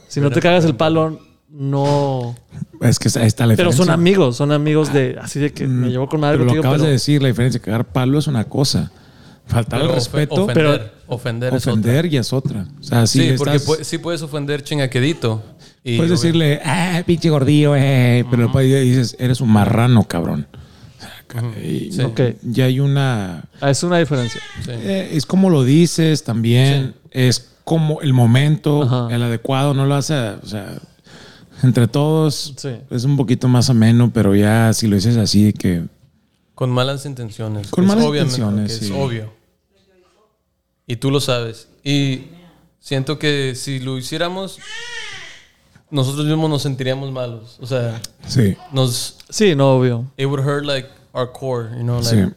Si no te cagas el palo, no. Es que ahí está la diferencia. Pero son amigos de. Así de que me llevo con madre. Pero contigo, lo acabas de decir, la diferencia. Cagar palo es una cosa. Faltar al respeto. Ofender ya es otra. O sea, si sí puedes ofender chingaquedito. Y puedes decirle, pinche gordillo, pero después dices, eres un marrano, cabrón. Sí. Okay. Ya hay una. Es una diferencia. Sí. Es como lo dices también. Sí. Es como el momento, el adecuado, no lo hace, o sea, entre todos es un poquito más ameno, pero ya si lo dices así que... Con malas intenciones. Con malas intenciones, sí. Es obvio. Y tú lo sabes. Y siento que si lo hiciéramos, nosotros mismos nos sentiríamos malos. O sea, sí. Sí, no, obvio. It would hurt like our core, you know, like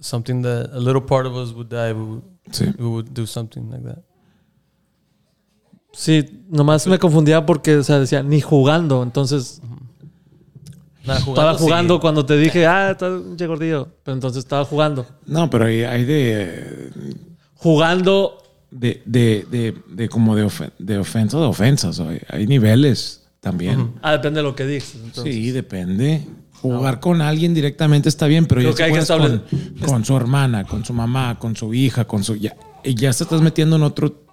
something that a little part of us would die. We would do something like that. Sí, nomás me confundía porque, o sea, decía, ni jugando. Entonces, estaba jugando sí. Cuando te dije, estás un gordillo. Pero entonces estaba jugando. No, pero hay de... Jugando... De como de ofensa, de ofensas. Hay niveles también. Depende de lo que dices. Entonces. Sí, depende. Jugar con alguien directamente está bien, pero ya que con su hermana, con su mamá, con su hija, con su... Ya te estás metiendo en otro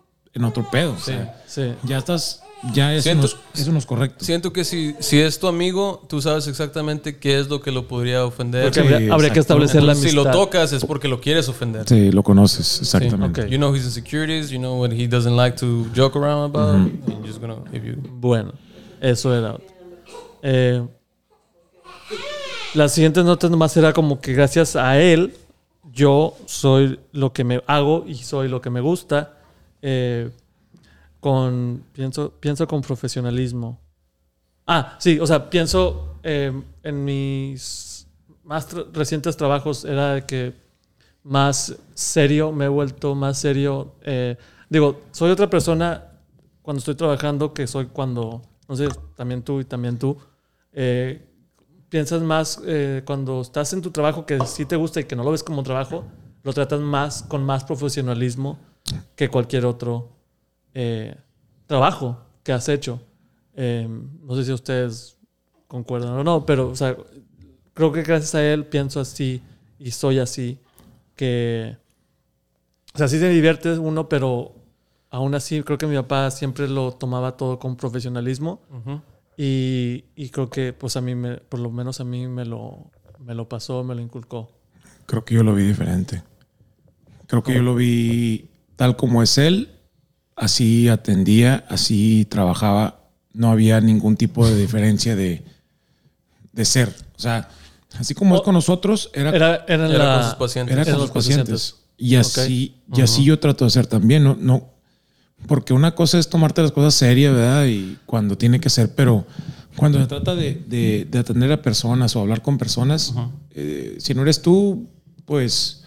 pedo. Sí, o sea, ya estás. Ya eso no es correcto. Siento que si es tu amigo, tú sabes exactamente qué es lo que lo podría ofender. Sí, habría que establecer la amistad. Si lo tocas es porque lo quieres ofender. Sí, lo conoces, exactamente. Sí, okay. You know his insecurities, you know what he doesn't like to joke around about. And just gonna, if you... Bueno, eso era. Las siguientes notas nomás era como que gracias a él, yo soy lo que me hago y soy lo que me gusta. Pienso con profesionalismo. Sí, o sea, pienso en mis más recientes trabajos era de que más serio, me he vuelto más serio. Digo, soy otra persona cuando estoy trabajando que soy cuando, no sé, también tú. Piensas más cuando estás en tu trabajo que sí te gusta y que no lo ves como trabajo. lo tratan más, con más profesionalismo que cualquier otro trabajo que has hecho. No sé si ustedes concuerdan o no, pero o sea, creo que gracias a él pienso así y soy así, que o sea, sí se divierte uno, pero aún así creo que mi papá siempre lo tomaba todo con profesionalismo. Uh-huh. Y creo que pues a mí por lo menos a mí me lo pasó, me lo inculcó. Creo que yo lo vi diferente. Creo que yo lo vi tal como es él, así atendía, así trabajaba. No había ningún tipo de diferencia de ser. O sea, así como es con nosotros, era con sus pacientes. Era con sus pacientes. Y así, okay. Y así yo trato de ser también. No, porque una cosa es tomarte las cosas serias, ¿verdad? Y cuando tiene que ser, pero cuando se trata de atender a personas o hablar con personas, si no eres tú, pues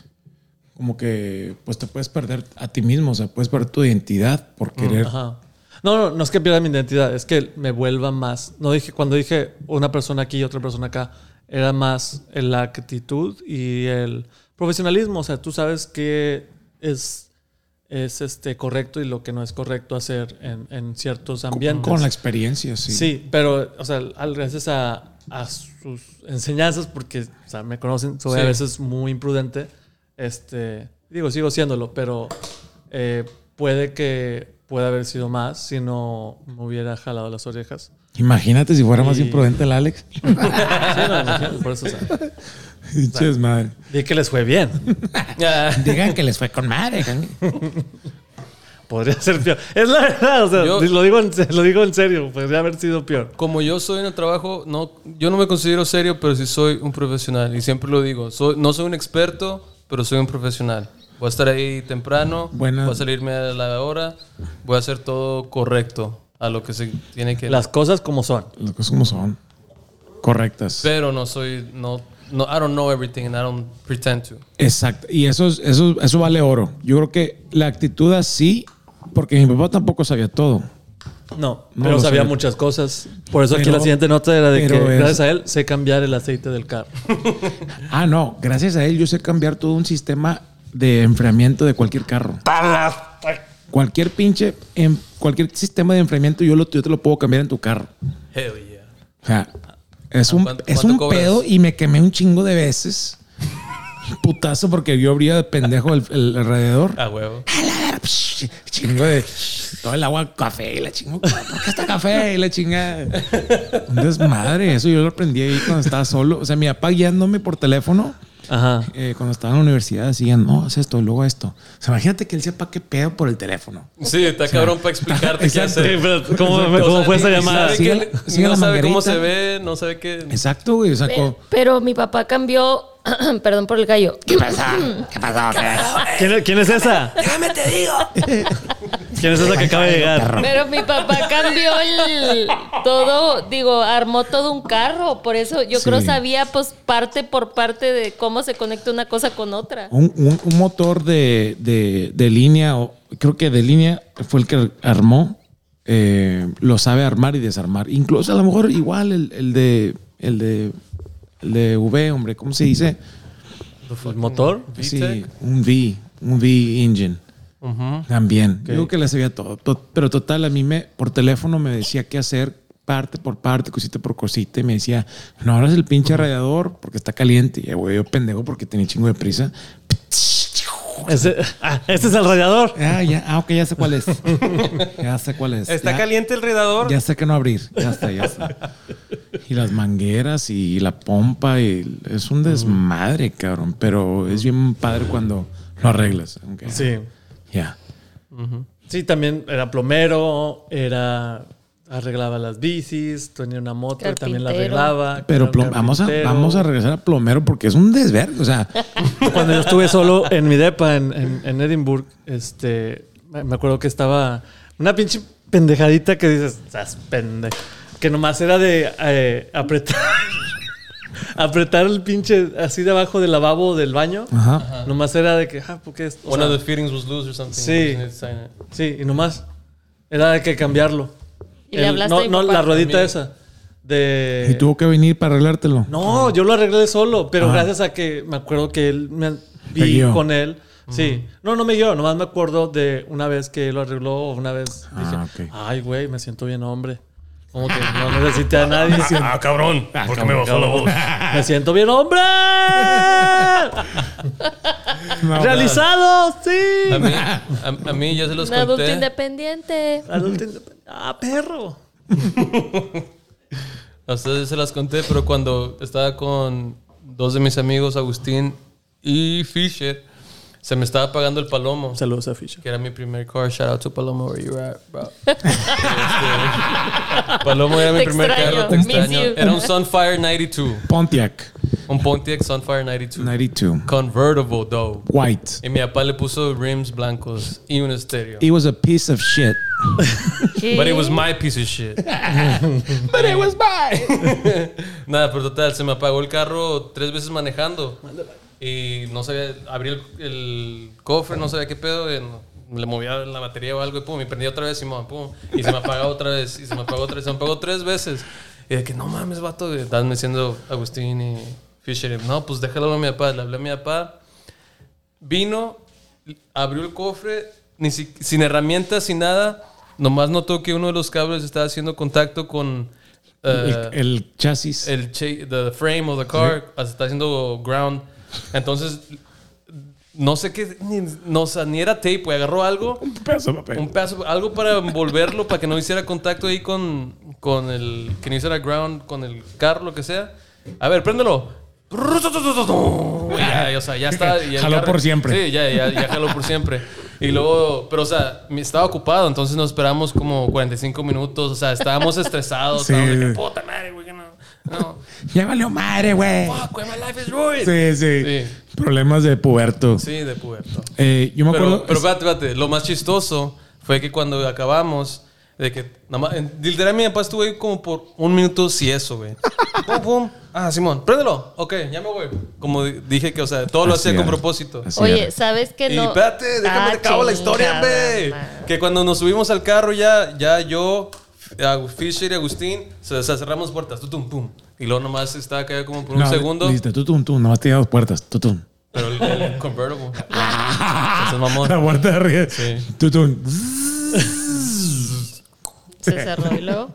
como que pues te puedes perder a ti mismo. O sea, puedes perder tu identidad por querer... Ajá. No es que pierda mi identidad, es que me vuelva más. No dije, cuando dije una persona aquí y otra persona acá, era más la actitud y el profesionalismo. O sea, tú sabes qué es correcto y lo que no es correcto hacer en ciertos ambientes. Con la experiencia, sí. Sí, pero o sea, gracias a sus enseñanzas, porque o sea, me conocen, soy a veces muy imprudente. Digo, sigo siéndolo, pero puede que... Puede haber sido más si no me hubiera jalado las orejas. Imagínate si fuera más imprudente el Alex. Sí, no, imagínate, por eso. Dices, madre. Dije que les fue bien. Digan que les fue con madre. Podría ser peor. Es la verdad, o sea, lo digo en serio, podría haber sido peor. Como yo soy en el trabajo, yo no me considero serio, pero sí soy un profesional. Y siempre lo digo, no soy un experto, pero soy un profesional. Voy a estar ahí temprano, voy a salirme a la hora, voy a hacer todo correcto a lo que se tiene que... Las cosas como son. Las cosas como son. Correctas. Pero no, I don't know everything and I don't pretend to. Exacto. Y eso vale oro. Yo creo que la actitud así, porque mi papá tampoco sabía todo. No pero sabía muchas cosas. Por eso aquí la siguiente nota era de que gracias a él sé cambiar el aceite del carro. Ah, no. Gracias a él yo sé cambiar todo un sistema... de enfriamiento de cualquier carro. Cualquier sistema de enfriamiento yo te lo puedo cambiar en tu carro. Hell yeah. O sea, es un pedo y me quemé un chingo de veces. Putazo porque yo abría de pendejo el alrededor. A huevo. Chingo de todo el agua, café y la chingo. ¿Por qué está café y la chingada? Un desmadre. Eso yo lo aprendí ahí cuando estaba solo. O sea, mi papá guiándome por teléfono. Ajá. Cuando estaba en la universidad decían, no, haz esto y luego esto. O sea, imagínate que él sepa qué pedo por el teléfono. Sí, está cabrón para explicarte qué hacer. Sí, ¿Cómo fue esa llamada? No sabe cómo se ve, no sabe qué. Exacto, güey. Pero mi papá cambió. Perdón por el gallo. ¿Qué pasó? ¿Qué pasó? ¿Quién es esa? Déjame te digo. ¿Quién es esa que acaba de llegar? Pero mi papá cambió armó todo un carro. Por eso yo creo sabía, pues, parte por parte de cómo se conecta una cosa con otra. Un motor de línea, creo que de línea fue el que armó. Lo sabe armar y desarmar. Incluso a lo mejor igual el de V, hombre, ¿cómo se dice? ¿El motor? Sí, un V engine. Uh-huh. También. Okay. Digo que le sabía todo. Pero total, a mí por teléfono me decía qué hacer parte por parte, cosita por cosita. Y me decía, no abras el pinche radiador porque está caliente. Y güey, yo pendejo porque tenía chingo de prisa. Este es el radiador. Ok, ya sé cuál es. ¿Está caliente el radiador? Ya sé que no abrir. Ya está. Y las mangueras y la pompa. Es un desmadre, cabrón. Pero es bien padre cuando lo arreglas. Okay. Sí. Ya. Yeah. Uh-huh. Sí, también era plomero, arreglaba las bicis, tenía una moto y también la arreglaba. Pero vamos a regresar a plomero porque es un desvergue. O sea, cuando yo estuve solo en mi depa en Edimburgo, me acuerdo que estaba una pinche pendejadita que dices, estás pendejo. Que nomás era de apretar el pinche así debajo del lavabo del baño. Ajá. Nomás era de que, porque esto. One of the fittings was loose or something. Sí, y nomás era de que cambiarlo. ¿Y le hablaste a mi papá? La ruedita esa. ¿Y tuvo que venir para arreglártelo? No, yo lo arreglé solo, pero gracias a que me acuerdo que él y con él. Sí, no me guió, nomás me acuerdo de una vez que lo arregló, una vez dije, okay. Ay, güey, me siento bien, hombre. Como que no necesité a nadie. Ah, cabrón, porque me bajó la voz. Me siento bien, hombre. No, realizados, sí. A mí yo se los conté. Adulto independiente. Ah, perro. A ustedes se las conté, pero cuando estaba con dos de mis amigos, Agustín y Fischer, se me estaba apagando el palomo. Saludos a Fischer. Que era mi primer car. Shout out to Palomo, where you at, bro. Palomo era mi primer carro. Te extraño. Era un Sunfire 92. Pontiac. Un Pontiac Sunfire 92. 92. Convertible, though. White. Y mi papá le puso rims blancos y un estéreo. It was a piece of shit. But it was my piece of shit. But it was mine. Nada, pero total, se me apagó el carro 3 veces manejando. Y no sabía, abrí el cofre, no sabía qué pedo, le movía la batería o algo y pum, me prendí otra vez y se me apagó otra vez, y se me apagó otra vez, se me apagó 3 veces. Y de que no mames, vato, estaban diciendo Agustín y Fischer, no, pues déjalo a mi papá. Le hablé a mi papá, vino, abrió el cofre, sin herramientas, sin nada, nomás notó que uno de los cables estaba haciendo contacto con... el chasis. El the frame of the car, sí. Está haciendo ground. Entonces, no sé qué, ni era tape, güey. Agarró algo, un pedazo, algo para envolverlo, para que no hiciera contacto ahí con el, que no hiciera ground con el carro, lo que sea. A ver, préndelo. Ya, o sea, ya está. Ya jaló por siempre. Sí, ya jaló por siempre. Y luego, pero o sea, estaba ocupado, entonces nos esperamos como 45 minutos. O sea, estábamos estresados. Sí. Estábamos de que puta madre, güey, no. Ya valió madre, güey. Fuck, wey, my life is ruined. Sí. Problemas de puberto. Sí, de puberto. Yo me acuerdo. Pero espérate. Lo más chistoso fue que cuando acabamos, de que nada más, literalmente mi papá estuvo ahí como por 1 minuto, si eso, güey. Pum, pum. Ah, Simón, préndelo. Ok, ya me voy. Como dije que, o sea, todo lo hacía con propósito. Oye, ¿sabes qué no? Y espérate, déjame acabo la historia, güey. Que cuando nos subimos al carro ya yo, Fischer y Agustín, se cerramos puertas, tutum, pum. Y luego nomás estaba caído como por un segundo. Dijiste, tutum, tutum, nomás tenía 2 puertas, tutum. Pero el convertible. Ese mamón. La puerta de arriba. Sí. Tutum. Se cerró y luego.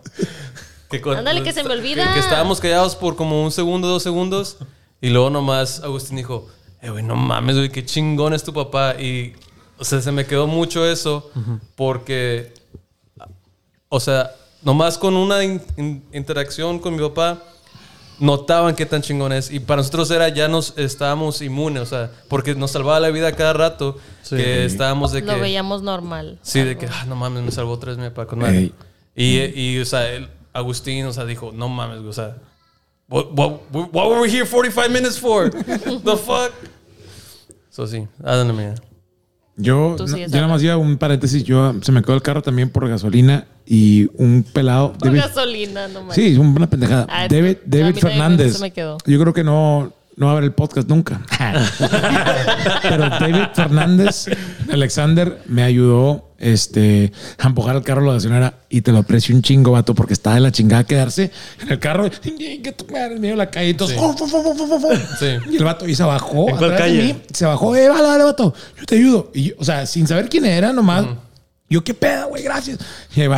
Ándale, que se me olvida. Que estábamos callados por como 1 segundo, 2 segundos. Y luego nomás Agustín dijo, güey, no mames, güey, qué chingón es tu papá. Y, o sea, se me quedó mucho eso porque, o sea, nomás con una interacción con mi papá, notaban qué tan chingón es. Y para nosotros era, ya nos estábamos inmunes, o sea, porque nos salvaba la vida cada rato. Sí. Que estábamos de que... Lo veíamos normal. Sí, algo. De que, no mames, me salvó 3 veces mi papá con madre. Y, o sea, Agustín, o sea, dijo, no mames, o sea, what were we here 45 minutes for? The fuck? So, sí, ándame. Yo nada más iba un paréntesis. Yo se me quedó el carro también por gasolina y un pelado. Por gasolina, no mames. Sí, una pendejada. David Fernández. Se me quedó. Yo creo que no va a ver el podcast nunca. Pero David Fernández, Alexander, me ayudó a empujar el carro a la gasolinera y te lo aprecio un chingo, vato, porque está de la chingada quedarse en el carro en medio de la calle y todos, y el vato y se bajó. ¿En cuál calle? De mí, se bajó, vale, vato, yo te ayudo. Y yo, o sea, sin saber quién era nomás. Yo, qué pedo, güey, gracias.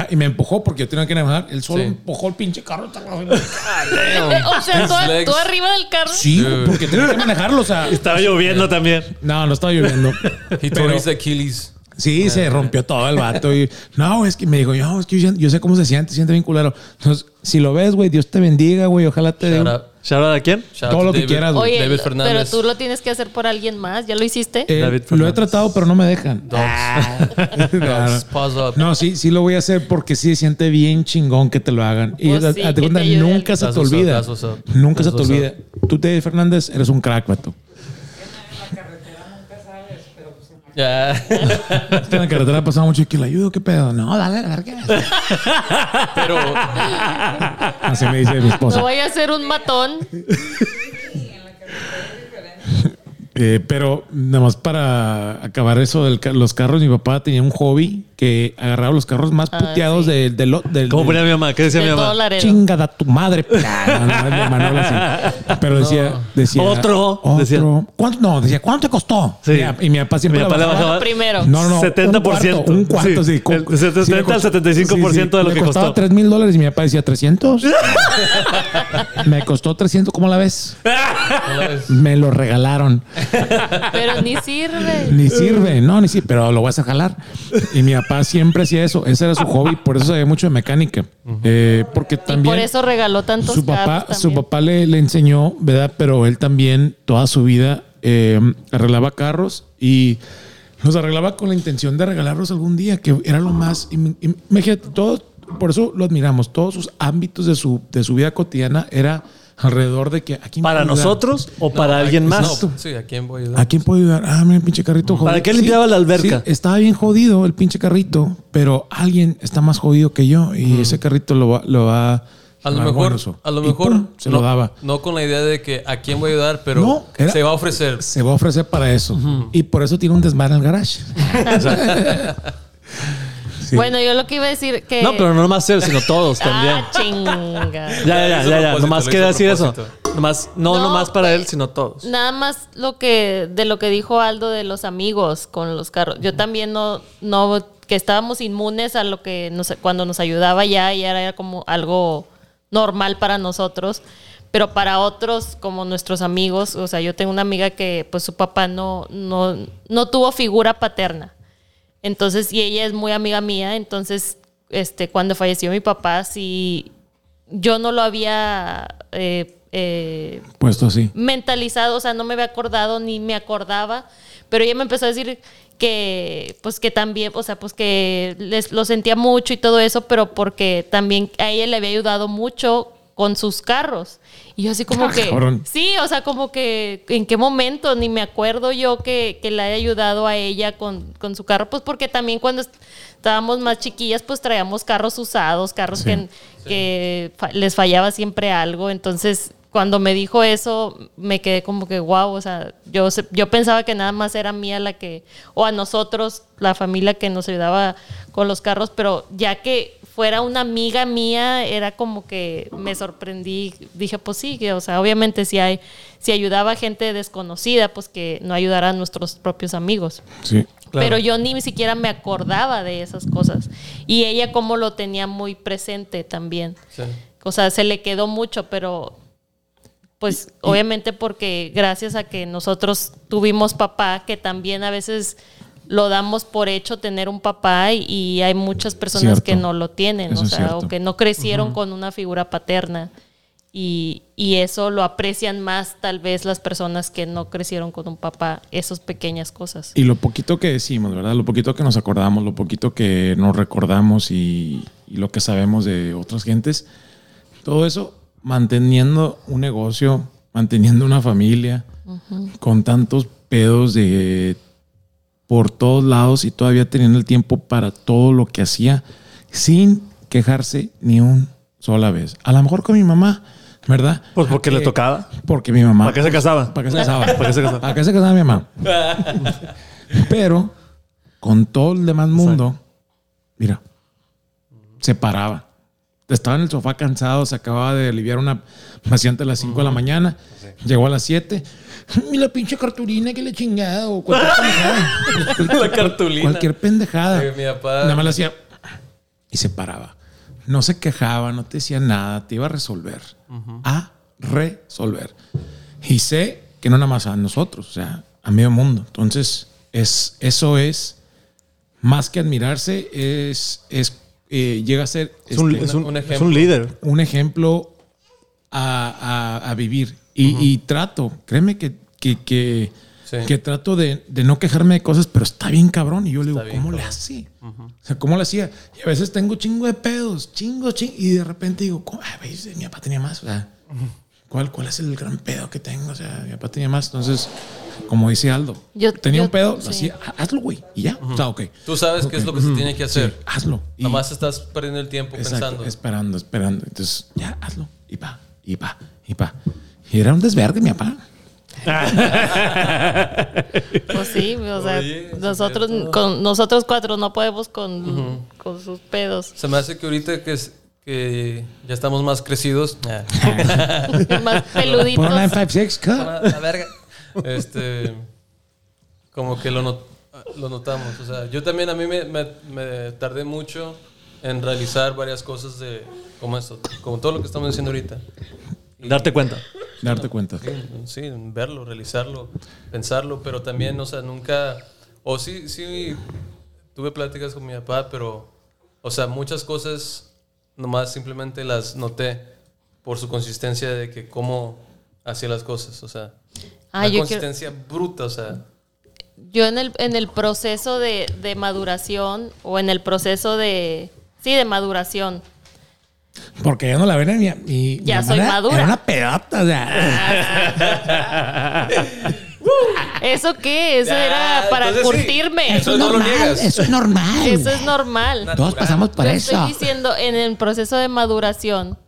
Y me empujó porque yo tenía que navegar. Él solo empujó el pinche carro. O sea, todo arriba del carro. Sí, porque tenía que manejarlo. O sea, estaba lloviendo también. No estaba lloviendo. Y tú dices Aquiles. Sí, se rompió todo el vato. Y, no, es que me dijo, no, es que yo sé cómo se siente bien culero. Entonces, si lo ves, güey, Dios te bendiga, güey. Ojalá te dé. ¿Shout out a quién? Todo lo que quieras. Oye, David Fernández. Pero tú lo tienes que hacer por alguien más. ¿Ya lo hiciste? David Fernández. Lo he tratado, pero no me dejan. Dogs. No, sí lo voy a hacer porque sí se siente bien chingón que te lo hagan. Y te cuenta, nunca se te olvida. Nunca se te olvida. Tú, David Fernández, eres un crack, vato. Ya. En la carretera ha pasado mucho que le ayudo, qué pedo. No, dale, a ver qué es. Pero así me dice mi esposa. No voy a ser un matón. Pero nada más para acabar eso de los carros, mi papá tenía un hobby que agarraba los carros más puteados del ¿Cómo ponía mi mamá? ¿Qué decía mi mamá? Chingada tu madre. No, así. Pero decía ¿Otro? ¿Cuánto? No, decía, ¿cuánto te costó? Sí. Y mi papá siempre le bajaba primero. No, 70%. Un cuarto, sí. El 70 al 75% de lo que costó. Me costaba $3,000 y mi papá decía, ¿300? Me costó $300, ¿cómo la ves? Me lo regalaron. Pero ni sirve. Ni sirve, pero lo vas a jalar. Y mi papá siempre hacía eso. Ese era su hobby. Por eso sabía mucho de mecánica. Porque también. Y por eso regaló tantos carros. Su papá le enseñó, ¿verdad? Pero él también, toda su vida, arreglaba carros y los arreglaba con la intención de regalarlos algún día, que era lo más. Imagínate, todos, por eso lo admiramos. Todos sus ámbitos de su vida cotidiana era alrededor de que aquí para nosotros o para alguien más. Sí, ¿a quién voy a ayudar? ¿A quién puedo ayudar? Ah, mira, pinche carrito jodido. ¿Para qué limpiaba la alberca? Sí, estaba bien jodido el pinche carrito, pero alguien está más jodido que yo y ese carrito lo va a lo mejor se lo daba. No con la idea de que a quién voy a ayudar, pero no, se va a ofrecer. Se va a ofrecer para eso. Y por eso tiene un desmadre al garage. Sí. Bueno, yo lo que iba a decir que... No, pero no nomás él, sino todos también. Ah, chinga. Ya. Nomás quería decir eso. No nomás para él, sino todos. Nada más de lo que dijo Aldo de los amigos con los carros. Yo también no que estábamos inmunes a lo que cuando nos ayudaba ya y era como algo normal para nosotros. Pero para otros, como nuestros amigos, o sea, yo tengo una amiga que pues su papá no tuvo figura paterna. Entonces, y ella es muy amiga mía, entonces, cuando falleció mi papá, sí, yo no lo había puesto así. Mentalizado, o sea, no me había acordado ni me acordaba, pero ella me empezó a decir que, pues que también, o sea, pues que lo sentía mucho y todo eso, pero porque también a ella le había ayudado mucho con sus carros. Y yo así como que... Cabrón. Sí, o sea, como que... ¿En qué momento? Ni me acuerdo yo que le haya ayudado a ella con su carro. Pues porque también cuando estábamos más chiquillas, pues traíamos carros usados, carros que les fallaba siempre algo. Entonces, cuando me dijo eso, me quedé como que guau. O sea, yo pensaba que nada más era mía la que... O a nosotros, la familia que nos ayudaba con los carros. Pero ya que... fuera una amiga mía, era como que me sorprendí. Dije, pues sí, o sea, obviamente si ayudaba gente desconocida, pues que no ayudara a nuestros propios amigos. Sí, claro. Pero yo ni siquiera me acordaba de esas cosas. Y ella como lo tenía muy presente también. Sí. O sea, se le quedó mucho, pero pues obviamente porque gracias a que nosotros tuvimos papá, que también a veces... lo damos por hecho tener un papá y hay muchas personas que no lo tienen, o sea, o que no crecieron con una figura paterna y eso lo aprecian más tal vez las personas que no crecieron con un papá, esas pequeñas cosas. Y lo poquito que decimos, ¿verdad? Lo poquito que nos acordamos, lo poquito que nos recordamos y lo que sabemos de otras gentes, todo eso manteniendo un negocio, manteniendo una familia, con tantos pedos de... por todos lados y todavía teniendo el tiempo para todo lo que hacía sin quejarse ni una sola vez. A lo mejor con mi mamá, ¿verdad? Pues porque le tocaba. Porque mi mamá. ¿Para qué se casaba? ¿Para qué se casaba mi mamá? Pero con todo el demás mundo, mira, se paraba. Estaba en el sofá cansado, se acababa de aliviar una paciente a las 5 de la mañana, llegó a las 7. Y la pinche cartulina que le chingada o cualquier pendejada. La cartulina. Cualquier pendejada. Sí, mi papá. Nada más le hacía y se paraba. No se quejaba, no te decía nada, te iba a resolver. A resolver. Y sé que no nada más a nosotros, o sea, a medio mundo. Entonces, eso es más que admirarse, llega a ser... Es un líder. Un ejemplo a vivir. Y trato, créeme que trato de no quejarme de cosas, pero está bien cabrón. Y yo le digo, ¿cómo le hacía? O sea, ¿cómo le hacía? Y a veces tengo chingo de pedos, chingo. Y de repente digo, mi papá tenía más. O sea, ¿cuál es el gran pedo que tengo? O sea, mi papá tenía más. Entonces, como dice Aldo, tenía un pedo, hazlo, güey, y ya. O sea, ok. Tú sabes qué es lo que se tiene que hacer. Sí, hazlo. Nomás estás perdiendo el tiempo pensando. Esperando. Entonces, ya, hazlo. Y va. Y era un desverde, mi papá. Pues sí, o sea, oye, nosotros con nosotros cuatro no podemos con sus pedos. Se me hace que ahorita que ya estamos más crecidos, más peluditos. Por 956 Cup. La verga. Como que lo notamos. O sea, yo también, a mí me tardé mucho en realizar varias cosas de como esto, como todo lo que estamos diciendo ahorita. Darte cuenta. Sí, verlo, realizarlo, pensarlo, pero también, o sea, nunca... O sí, tuve pláticas con mi papá, pero, o sea, muchas cosas nomás simplemente las noté por su consistencia de que cómo hacía las cosas, o sea, una consistencia bruta, o sea... Yo en el proceso de maduración, o en el proceso de... Sí, de maduración... Porque yo no la ven y ya mi soy madura. Era una pedata, o sea. ¿Eso qué? Eso era para entonces, curtirme. Sí. Eso es normal. Eso es normal. Natural. Todos pasamos por yo eso. Estoy diciendo, en el proceso de maduración,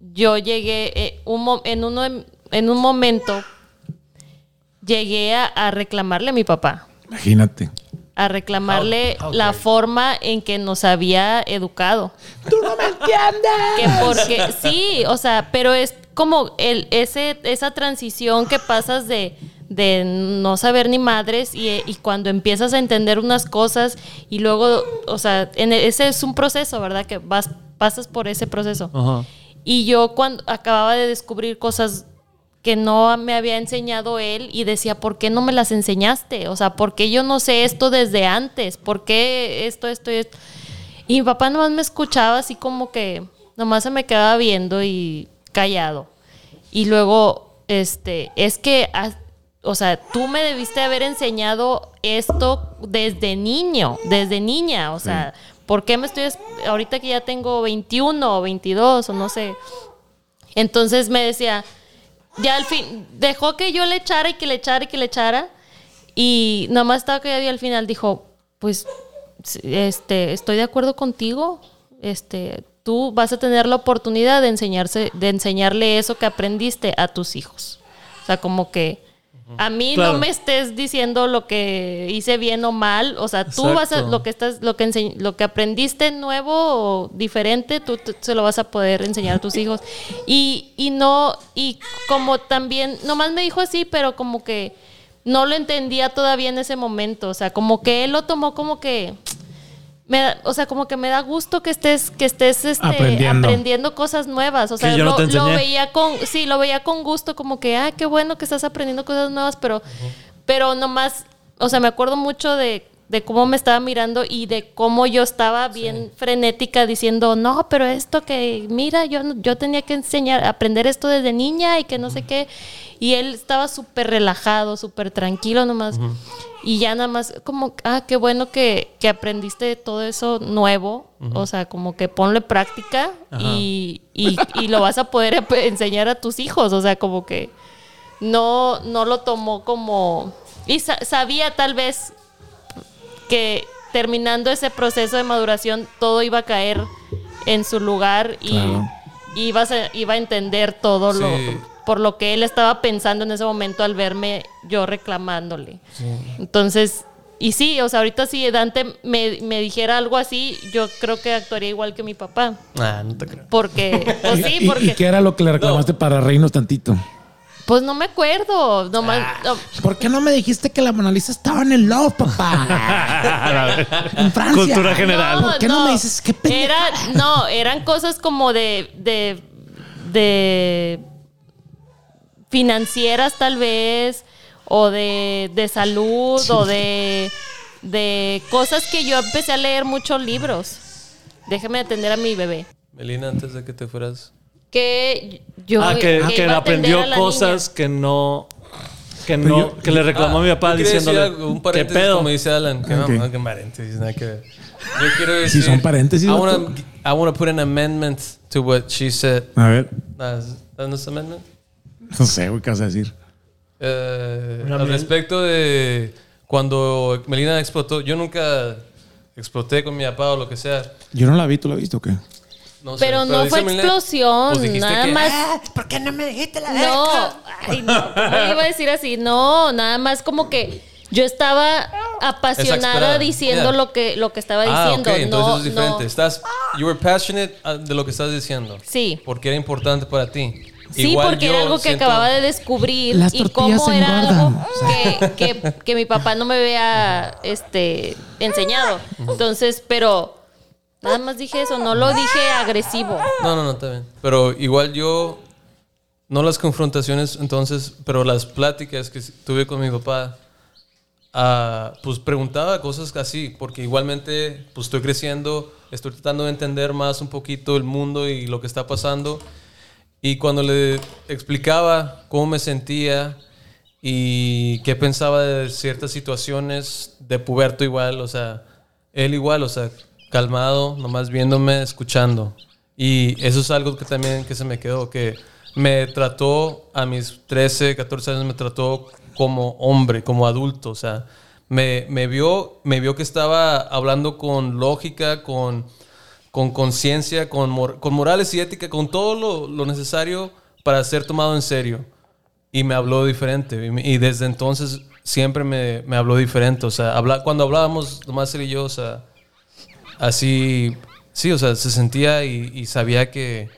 yo llegué en un momento, llegué a reclamarle a mi papá. Imagínate. A reclamarle la forma en que nos había educado. ¡Tú no me entiendes! Que porque, sí, o sea, pero es como esa transición que pasas de no saber ni madres y cuando empiezas a entender unas cosas y luego, o sea, ese es un proceso, ¿verdad? Que pasas por ese proceso. Uh-huh. Y yo cuando acababa de descubrir cosas que no me había enseñado él y decía, ¿por qué no me las enseñaste? O sea, ¿por qué yo no sé esto desde antes? ¿Por qué esto? Y mi papá nomás me escuchaba así como que nomás se me quedaba viendo y callado. Y luego, es que, o sea, tú me debiste haber enseñado esto desde niño, desde niña. O sea, ¿por qué me estoy, ahorita que ya tengo 21 o 22 o no sé? Entonces me decía... Ya al fin, dejó que yo le echara. Y nada más estaba que al final dijo, pues, estoy de acuerdo contigo. Tú vas a tener la oportunidad de enseñarle eso que aprendiste a tus hijos. O sea, como que a mí claro. No me estés diciendo lo que hice bien o mal. O sea, tú vas a, lo que aprendiste nuevo o diferente, tú se lo vas a poder enseñar a tus hijos. Y como también, nomás me dijo así, pero como que no lo entendía todavía en ese momento. O sea, como que él lo tomó como que... me da gusto que estés aprendiendo cosas nuevas, o sea, lo veía con gusto, como que qué bueno que estás aprendiendo cosas nuevas, pero nomás, o sea, me acuerdo mucho de cómo me estaba mirando y de cómo yo estaba bien frenética diciendo, "No, pero esto que mira, yo tenía que aprender esto desde niña y que no sé qué." Y él estaba súper relajado, súper tranquilo nomás. Uh-huh. Y ya nada más como, qué bueno que aprendiste todo eso nuevo. Uh-huh. O sea, como que ponle práctica y lo vas a poder enseñar a tus hijos. O sea, como que no lo tomó como... Y sabía tal vez que terminando ese proceso de maduración todo iba a caer en su lugar y claro. iba a entender todo por lo que él estaba pensando en ese momento al verme yo reclamándole. Sí. Entonces, y sí, o sea, ahorita si Dante me dijera algo así, yo creo que actuaría igual que mi papá. No te creo. Porque, pues sí, porque... ¿Y qué era lo que le reclamaste para reírnos tantito? Pues no me acuerdo. ¿Por qué no me dijiste que la Mona Lisa estaba en el Louvre, papá? En Francia. Cultura general. No, ¿por qué no me dices qué pendeja? Eran cosas como de financieras tal vez, o de salud, o de cosas que yo empecé a leer muchos libros. Déjame atender a mi bebé. Melina, antes de que te fueras. Que yo que aprendió cosas niña. que le reclamó a mi papá diciéndole algo, qué pedo, como dice Alan, que okay. No, paréntesis, nada que ver. Yo quiero decir, si son paréntesis, I want to put an amendment to what she said. A ver. ¿That's an amendment? No sé, güey, ¿qué vas a decir? Al respecto de cuando Melina explotó, yo nunca exploté con mi papá o lo que sea. Yo no la vi, ¿tú la viste o qué? No sé, pero no fue explosión, pues nada que, más. ¿Por qué no me dijiste la letra? No, ay, no, no iba a decir así. No, nada más como que yo estaba apasionada diciendo lo que estaba diciendo. Ah, okay. Entonces no, es diferente. No. You were passionate de lo que estás diciendo. Sí. Porque era importante para ti. Sí, igual porque era algo que acababa de descubrir. Las tortillas y cómo era algo que mi papá no me había enseñado. Entonces, pero nada más dije eso, no lo dije agresivo. No, está bien. Pero igual yo, no las confrontaciones entonces, pero las pláticas que tuve con mi papá, pues preguntaba cosas así, porque igualmente pues estoy creciendo, estoy tratando de entender más un poquito el mundo y lo que está pasando. Y cuando le explicaba cómo me sentía y qué pensaba de ciertas situaciones de puberto igual, o sea, él igual, o sea, calmado, nomás viéndome, escuchando. Y eso es algo que también que se me quedó, que me trató a mis 13, 14 años, me trató como hombre, como adulto, o sea, me vio que estaba hablando con lógica, con conciencia, con morales y ética, con todo lo necesario para ser tomado en serio. Y me habló diferente. Y desde entonces siempre me habló diferente. O sea, cuando hablábamos, nomás él y yo, o sea, así, sí, o sea, se sentía y sabía que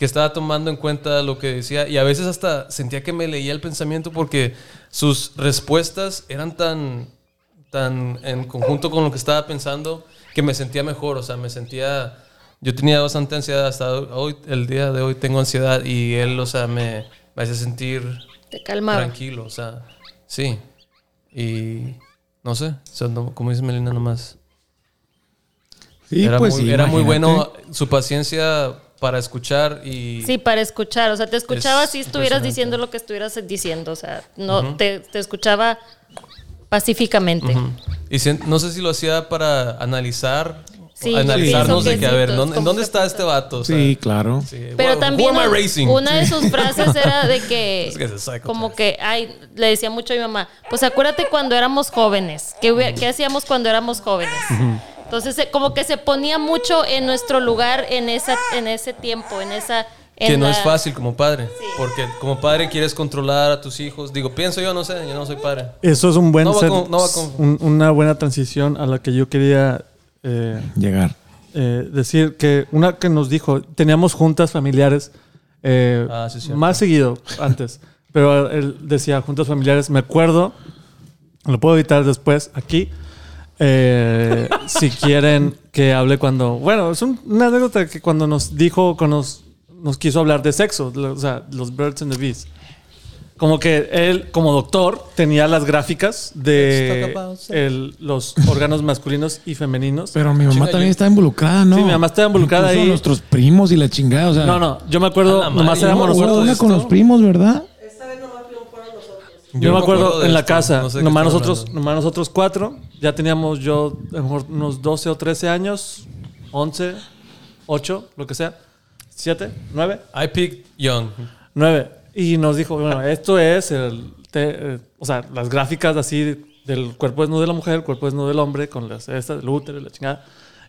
estaba tomando en cuenta lo que decía. Y a veces hasta sentía que me leía el pensamiento porque sus respuestas eran tan en conjunto con lo que estaba pensando, que me sentía mejor, o sea, yo tenía bastante ansiedad hasta hoy, el día de hoy tengo ansiedad y él, o sea, me hace sentir tranquilo, o sea, sí, y no sé, o sea, no, como dice Melina nomás. Sí, era pues muy, sí, era muy bueno su paciencia para escuchar y... Sí, para escuchar, o sea, te escuchaba si estuvieras diciendo lo que estuvieras diciendo, o sea, no, te escuchaba pacíficamente. Y no sé si lo hacía para analizarnos de que, a ver, ¿dónde está este vato? O sea, sí, claro. Sí. Pero también una de sus frases era de que como que, ay, le decía mucho a mi mamá, pues acuérdate cuando éramos jóvenes, ¿qué hacíamos cuando éramos jóvenes? Entonces, como que se ponía mucho en nuestro lugar en ese tiempo, en esa... Que no es fácil como padre, porque como padre quieres controlar a tus hijos. Digo, pienso yo, no sé, yo no soy padre. Eso es un buen una buena transición a la que yo quería llegar. Decir que una que nos dijo, teníamos juntas familiares más seguido antes, pero él decía juntas familiares, me acuerdo, lo puedo editar después aquí. Si quieren que hable cuando... Bueno, es una anécdota que cuando nos dijo, nos quiso hablar de sexo, o sea, los birds and the bees. Como que él, como doctor, tenía las gráficas de los órganos masculinos y femeninos. Pero mi mamá también estaba involucrada, ¿no? Sí, mi mamá estaba involucrada ahí. Nuestros primos y la chingada, o sea. No, yo me acuerdo, nomás éramos nosotros. Una con los primos, ¿verdad? Esta vez nomás fueron nosotros. Yo me acuerdo en la casa, nomás nosotros cuatro. Ya teníamos yo, a lo mejor, unos 12 o 13 años, 11, 8, lo que sea. 7, 9. I picked young. 9. Y nos dijo, bueno, esto es o sea, las gráficas así del cuerpo desnudo de la mujer, el cuerpo desnudo del hombre, con las estas, el útero, la chingada.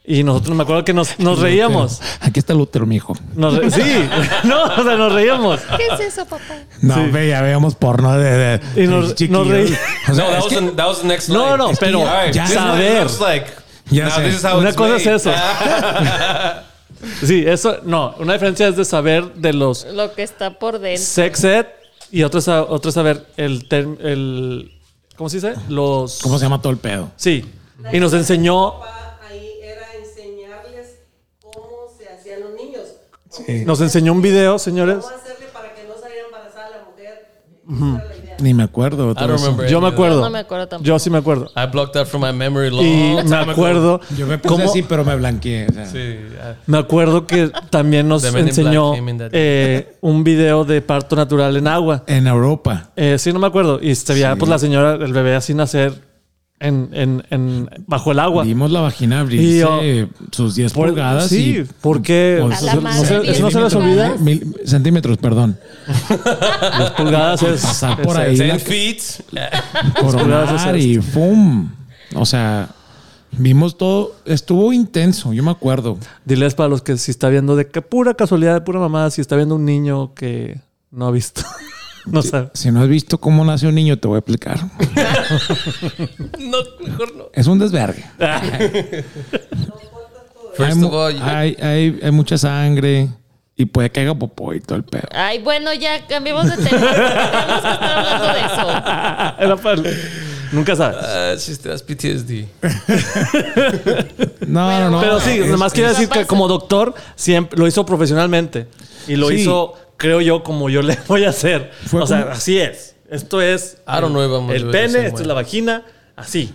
Y nosotros me acuerdo que nos reíamos. Aquí está el útero, mijo. Sí, no, o sea, nos reíamos. ¿Qué es eso, papá? No, sí. Veíamos porno de y nos reíamos. O sea, that was the next slide. No, pero ya saber. Una cosa es eso. Sí, eso, no. Una diferencia es de saber de lo que está por dentro. Sex ed. Y otro es saber ¿cómo se dice? ¿Cómo se llama todo el pedo? Sí. Y nos enseñó... Ahí era enseñarles cómo se hacían los niños. Sí. Nos enseñó un video, señores. ¿Cómo hacerle para que no saliera embarazada la mujer? Ni me acuerdo. Yo me acuerdo. No me acuerdo tampoco. Yo sí me acuerdo. I blocked that from my memory long. Y me acuerdo. Yo me puse así, pero me blanqueé. O sea. Sí. Me acuerdo que también nos enseñó un video de parto natural en agua. En Europa. Sí, no me acuerdo. Y se veía pues la señora, el bebé así nacer bajo el agua. Vimos la vagina abrirse sus 10 pulgadas. Sí, porque eso no se les olvida. 1000 centímetros, perdón. Las pulgadas es pasar por ahí. 10 feet. Coronar y ¡pum! O sea, Vimos todo, estuvo intenso, yo me acuerdo. Diles para los que si está viendo, de que pura casualidad, de pura mamada, si está viendo un niño que no ha visto, no sabe. Si no has visto cómo nace un niño, te voy a explicar. No, mejor no. Es un desvergue. Hay mucha sangre. Y puede que haga popó y todo el pedo. Ay, bueno, ya cambiemos de tema. Tenemos que estar hablando de eso. Era para... Nunca sabes. Si te das PTSD. No. Pero sí, nomás quiero decir que como doctor siempre lo hizo profesionalmente. Y lo hizo, creo yo, como yo le voy a hacer. O sea, así es. Esto es el pene, esto es la vagina. Así.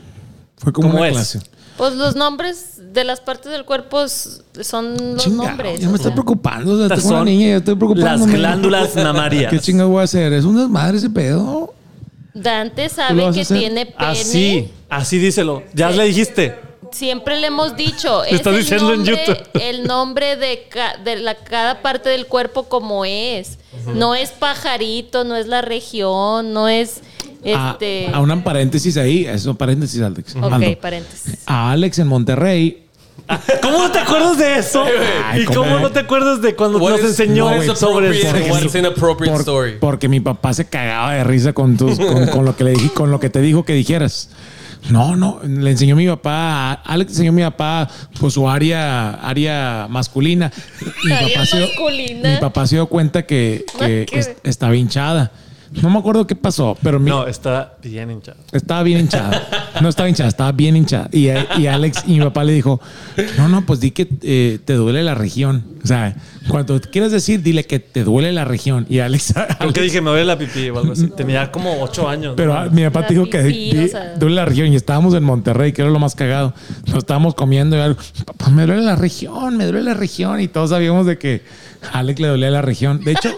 Fue como una clase. Pues los nombres de las partes del cuerpo son los nombres. Ya me estoy preocupando. O sea, tengo una niña y yo estoy preocupando. Las glándulas mamarias. ¿Qué chingas voy a hacer? ¿Es un desmadre ese pedo? Dante sabe que tiene pene. Así díselo. Ya le dijiste. Siempre le hemos dicho. Le estás diciendo en YouTube. El nombre de cada parte del cuerpo como es. Uh-huh. No es pajarito, no es la región, no es... A un paréntesis ahí, eso paréntesis, Alex. Ok, Aldo. Paréntesis. A Alex en Monterrey. ¿Cómo no te acuerdas de eso? Ay, ¿y cómo no te acuerdas de cuando nos enseñó eso sobre eso? Porque mi papá se cagaba de risa con lo que le dije, con lo que te dijo que dijeras. No, le enseñó mi papá, Alex enseñó a mi papá pues su área masculina. Mi papá se dio cuenta que estaba hinchada. No me acuerdo qué pasó, pero... No, estaba bien hinchada. No estaba hinchada, estaba bien hinchada. Y Alex y mi papá le dijo, no, pues di que te duele la región. O sea, cuando quieras decir, dile que te duele la región. Y Alex... Porque dije, me duele la pipí o algo así. No. Tenía como 8 años. Pero ¿no? Mi papá dijo que duele la región. Y estábamos en Monterrey, que era lo más cagado. Nos estábamos comiendo y algo. Papá, me duele la región. Y todos sabíamos de que a Alex le dolía la región. De hecho,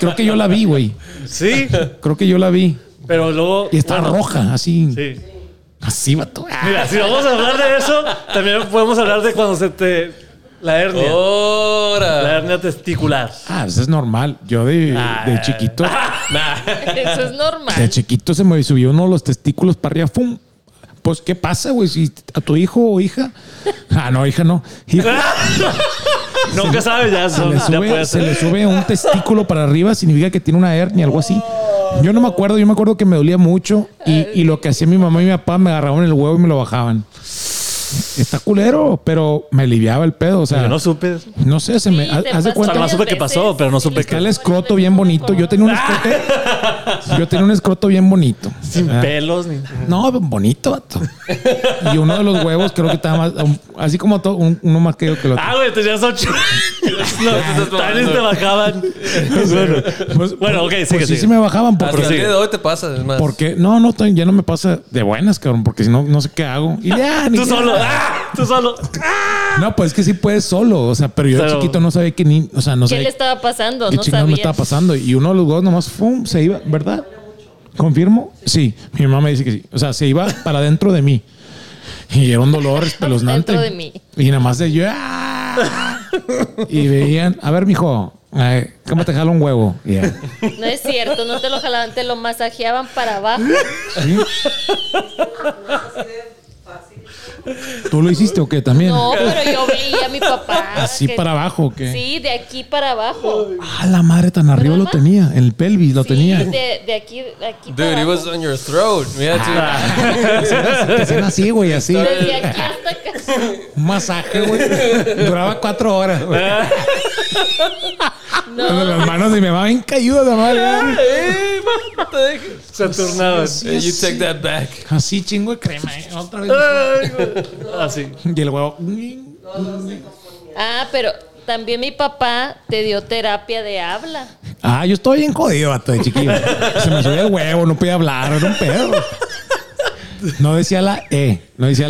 creo que yo la vi, güey. Sí, creo que yo la vi. Pero luego. Y está roja, así. Sí. Así, vato. Mira, si vamos a hablar de eso, también podemos hablar de cuando se te. La hernia. ¡Ora! La hernia testicular. Eso es normal. Yo de chiquito. Eso es normal. De chiquito se me subió uno de los testículos para arriba. ¡Fum! Pues, ¿qué pasa, güey? Si a tu hijo o hija. Hija no. Hija. Nunca sabes, ya son. Se le sube un testículo para arriba, significa que tiene una hernia, algo así. Yo no me acuerdo, yo me acuerdo que me dolía mucho y lo que hacía mi mamá y mi papá me agarraban el huevo y me lo bajaban. Está culero, pero me aliviaba el pedo, o sea. Yo no supe. No sé, se me haz de cuenta. O sea, no supe qué pasó, pero no supe que el escroto bien bonito. Yo tenía un escroto bien bonito. Sin pelos ni nada. No, bonito, vato. Y uno de los huevos creo que estaba más así como todo, uno más que el otro. Güey, tenías 8. No, también te bajaban. Bueno, ok, sí que sí. Sí me bajaban porque hasta el día de hoy te pasa, es más. Porque no, ya no me pasa de buenas, cabrón, porque si no no sé qué hago. Y ya ni Tú solo. No, pues es que sí puedes solo. O sea, pero yo de chiquito no sabía que ni. O sea, no sabía. ¿Qué le estaba pasando? No sabía. Me estaba pasando. Y uno de los dos nomás ¡fum! Se iba, ¿verdad? ¿Confirmo? Sí. Mi mamá me dice que sí. O sea, se iba para dentro de mí. Y era un dolor espeluznante. Dentro de mí. Y nada más de yo. Y veían, a ver, mijo. ¿Cómo te jala un huevo? Yeah. No es cierto, no te lo jalaban, te lo masajeaban para abajo. ¿Sí? ¿Tú lo hiciste o qué también? No, pero yo veía a mi papá. ¿Así para abajo o qué? Sí, de aquí para abajo. La madre, tan arriba lo tenía. El pelvis lo tenía. Sí, de aquí para abajo. Dude, it was on your throat. Mira, hacían así, güey, así. Desde aquí hasta acá. Un masaje, güey. Duraba 4 horas, güey. No. Con las manos de mi mamá bien caída la madre. Te dejes. Saturnado. You take that back. Así chingo de crema, otra vez. Así. Y el huevo. Pero también mi papá te dio terapia de habla. Yo estoy bien jodido hasta de chiquillo. Se me subía el huevo, no podía hablar, era un pedo. No decía la E. Decía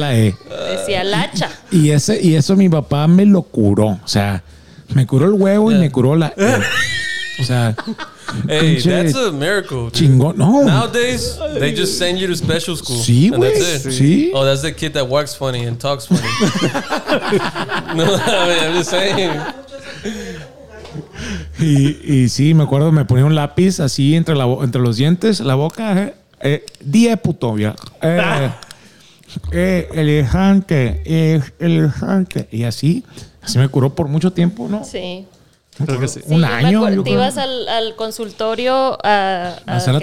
la hacha. Y eso mi papá me lo curó. O sea, me curó el huevo y me curó la E. O sea, hey, that's a miracle. Chingón, no. Nowadays they just send you to special school. Sí, güey. Sí. Oh, that's the kid that walks funny and talks funny. No, I mean, I'm just saying. Y sí, me acuerdo, me ponía un lápiz así entre los dientes, la boca, día puto, ya. Elefante. Y así me curó por mucho tiempo, ¿no? Sí. Creo que sí. Sí, un año. Te ibas al consultorio a hacer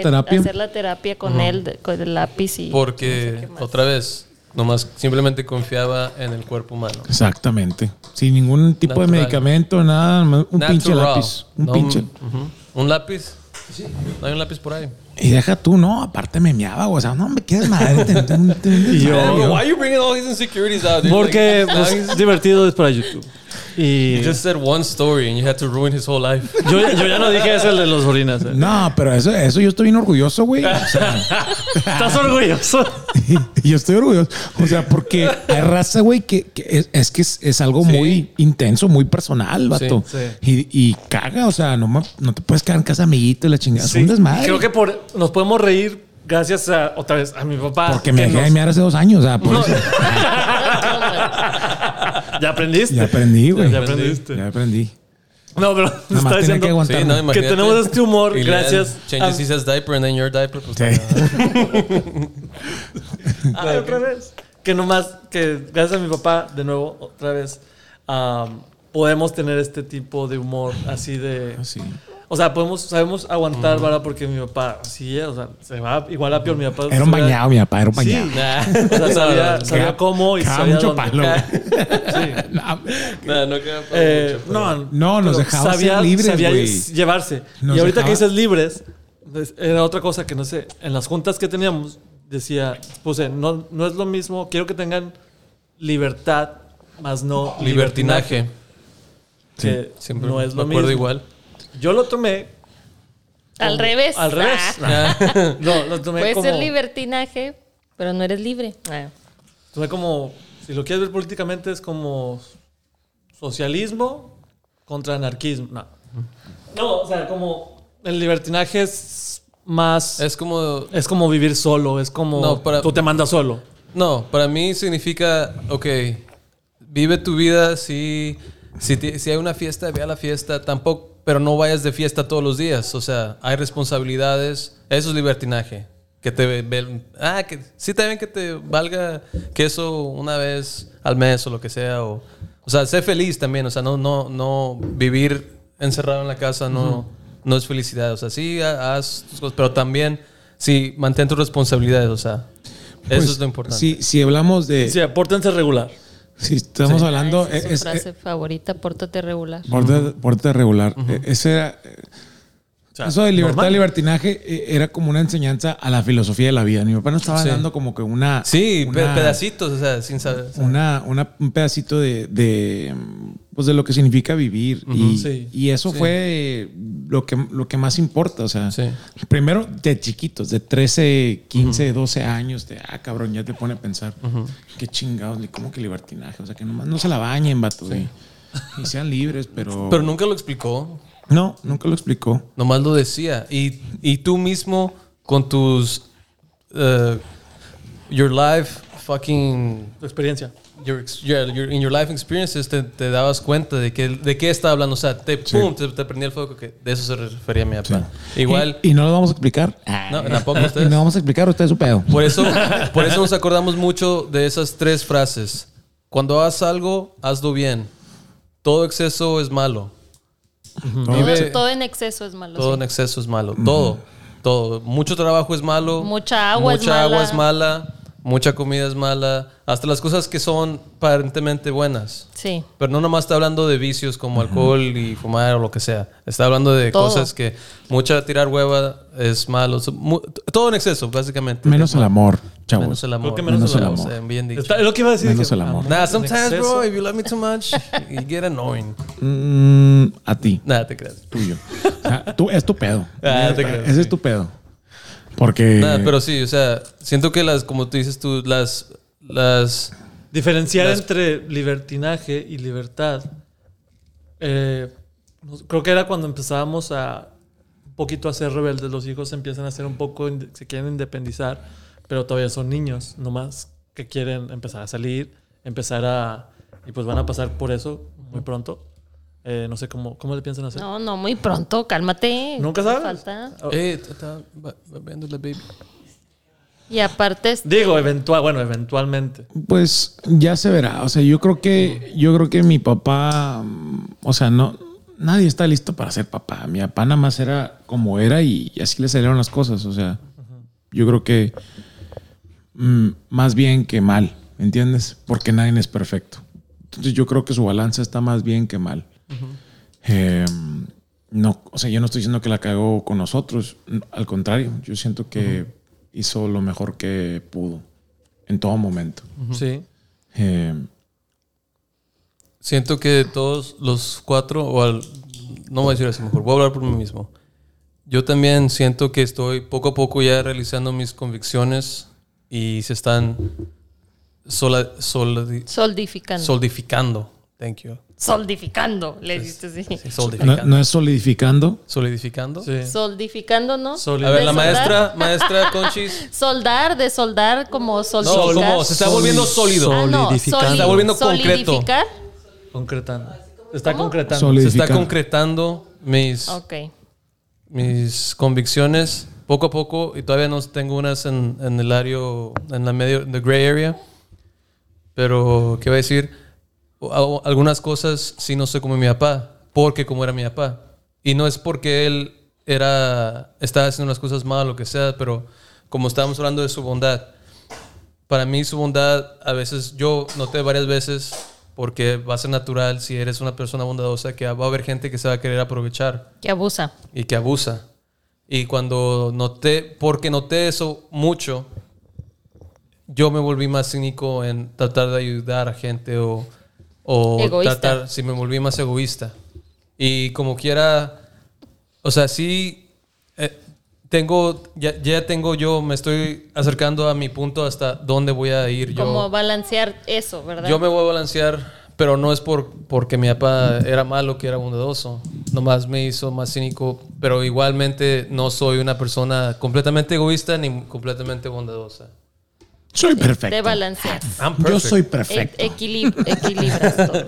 la terapia con él, con el lápiz. Y porque, no sé, otra vez, nomás simplemente confiaba en el cuerpo humano. Exactamente. Sin ningún tipo natural de medicamento, nada. Un pinche lápiz. Sí, no hay un lápiz por ahí. Y deja tú, no, aparte me meaba, o sea, no me quedes madre. Y yo, why you bringing all these insecurities out? Porque es divertido, es para YouTube. Y you just said one story and you had to ruin his whole life. Yo ya no dije eso de los orinas. No, pero eso yo estoy bien orgulloso, güey. O sea, ¿estás orgulloso? Yo estoy orgulloso. O sea, porque hay raza, güey, que es algo muy intenso, muy personal, vato. Sí. Y caga, o sea, no te puedes quedar en casa amiguito y la chingada. Sí. Es un desmadre. Creo que nos podemos reír gracias a, otra vez, a mi papá. Porque me dejé de mear hace 2 años. O sea, por eso. ¿Ya aprendiste? Ya aprendí, güey. Ya aprendí. No, pero te está diciendo que, no, que tenemos este humor gracias. Changes Isa's diaper and then your diaper. Pues otra vez. Que nomás, que gracias a mi papá, de nuevo, otra vez, podemos tener este tipo de humor así de... Así. O sea, sabemos aguantar, ¿verdad? Porque mi papá, sí, o sea, se va igual a peor. Mi papá era un bañado, Sí, o sea, sabía cómo y sabía mucho dónde. Palo. Sí. No queda mucho, no, nos dejaba ser libres, sabía llevarse. Y ahorita que dices libres, pues, era otra cosa que no sé. En las juntas que teníamos, decía, puse, no es lo mismo, quiero que tengan libertad, más no libertinaje. Que siempre no es lo mismo. Me acuerdo igual. Yo lo tomé al revés. Al revés. No, lo tomé puede como... Puede ser libertinaje, pero no eres libre. Tomé como... Si lo quieres ver políticamente, es como socialismo contra anarquismo. No, o sea, como... El libertinaje es más... Es como vivir solo. Es como... tú te mandas solo. No, para mí significa... Ok, vive tu vida. Si hay una fiesta, ve a la fiesta. Tampoco... Pero no vayas de fiesta todos los días. O sea, hay responsabilidades. Eso es libertinaje. Que te que sí también que te valga queso una vez al mes o lo que sea. O sea, sé feliz también. O sea, no vivir encerrado en la casa no es felicidad. O sea, sí haz tus cosas, pero también sí mantén tus responsabilidades. O sea, pues, eso es lo importante. Si hablamos de... Sí, apórtense regular. Si estamos hablando... Esa es su frase favorita, pórtate regular. Pórtate regular. Ese era... O sea, eso de libertad, libertinaje, era como una enseñanza a la filosofía de la vida. Mi papá nos estaba dando como que una... Sí, pedacitos, o sea, sin saber. Un pedacito de pues de lo que significa vivir. Y eso fue lo que más importa. O sea, primero de chiquitos, de 13, 15, 12 años, cabrón, ya te pone a pensar. Qué chingados, ¿cómo que libertinaje? O sea, que nomás no se la bañen, vato. Sí. Y sean libres, pero... Pero nunca lo explicó. No, nunca lo explicó. Nomás lo decía. Y tú mismo con tus... your life fucking... Tu experiencia. In your life experiences te dabas cuenta de qué estaba hablando. O sea, te prendía el fuego. Que de eso se refería mi papá. Sí. Igual... ¿Y no lo vamos a explicar? No, tampoco ustedes. Y no vamos a explicar, ustedes su pedo. Por eso nos acordamos mucho de esas 3 frases. Cuando hagas algo, hazlo bien. Todo exceso es malo. Todo en exceso es malo. Todo en exceso es malo. Todo. Mucho trabajo es malo. Mucha agua es mala. Mucha comida es mala. Hasta las cosas que son aparentemente buenas. Sí. Pero no nomás está hablando de vicios como alcohol y fumar o lo que sea. Está hablando de todo. Cosas que... Tirar hueva es malo. Todo en exceso, básicamente. Menos el amor, chavos. Menos el amor. Creo que menos el amor. Bien dicho. Es lo que iba a decir. Menos el amor. Sometimes, bro, if you love me too much, you get annoying. A ti. Te creas. Tuyo. O sea, es tu pedo. Te creas. Ese es tu pedo. Porque... pero sí, o sea, siento que como tú dices tú, las... Diferenciar entre libertinaje y libertad. Creo que era cuando empezábamos a un poquito a ser rebeldes. Los hijos empiezan a ser un poco... Se quieren independizar, pero todavía son niños nomás que quieren empezar a salir, y pues van a pasar por eso muy pronto. No sé cómo le piensan hacer. No, muy pronto, cálmate. Nunca sabes. Falta. Está bebiendo la baby. Y aparte... Digo, eventualmente. Pues ya se verá. O sea, yo creo que mi papá... O sea, no... Nadie está listo para ser papá. Mi papá nada más era como era y así le salieron las cosas. O sea, yo creo que... más bien que mal, ¿entiendes? Porque nadie es perfecto. Entonces yo creo que su balanza está más bien que mal. No, o sea, yo no estoy diciendo que la cagó con nosotros. Al contrario, yo siento que hizo lo mejor que pudo en todo momento. Sí. Siento que todos los cuatro, no voy a decir así mejor, voy a hablar por mí mismo. Yo también siento que estoy poco a poco ya realizando mis convicciones y se están solidificando. Solidificando, le diste así. Sí, solidificando. ¿No es solidificando? Solidificando. Sí. Solidificando, ¿no? A ver, la maestra Conchis. Soldar, de soldar, como solidificar. No, como se está volviendo sólido. Solidificando. Se está volviendo concreto. Solidificar. Concretando. Se está concretando mis convicciones poco a poco, y todavía no tengo unas en el área, en la medio, the gray area. Pero, ¿qué voy a decir? Algunas cosas sí no soy como mi papá, porque como era mi papá. Y no es porque él estaba haciendo las cosas mal o lo que sea, pero como estábamos hablando de su bondad, para mí su bondad, a veces yo noté varias veces, porque va a ser natural si eres una persona bondadosa, que va a haber gente que se va a querer aprovechar. Que abusa. Y cuando noté eso mucho, yo me volví más cínico en tratar de ayudar a gente me volví más egoísta. Y como quiera, o sea, sí, me estoy acercando a mi punto hasta dónde voy a ir yo. Como balancear eso, ¿verdad? Yo me voy a balancear, pero no es porque mi papá era malo, que era bondadoso. Nomás me hizo más cínico, pero igualmente no soy una persona completamente egoísta ni completamente bondadosa. Soy perfecto. Te balanceas. Yo soy perfecto. Equilibras todo.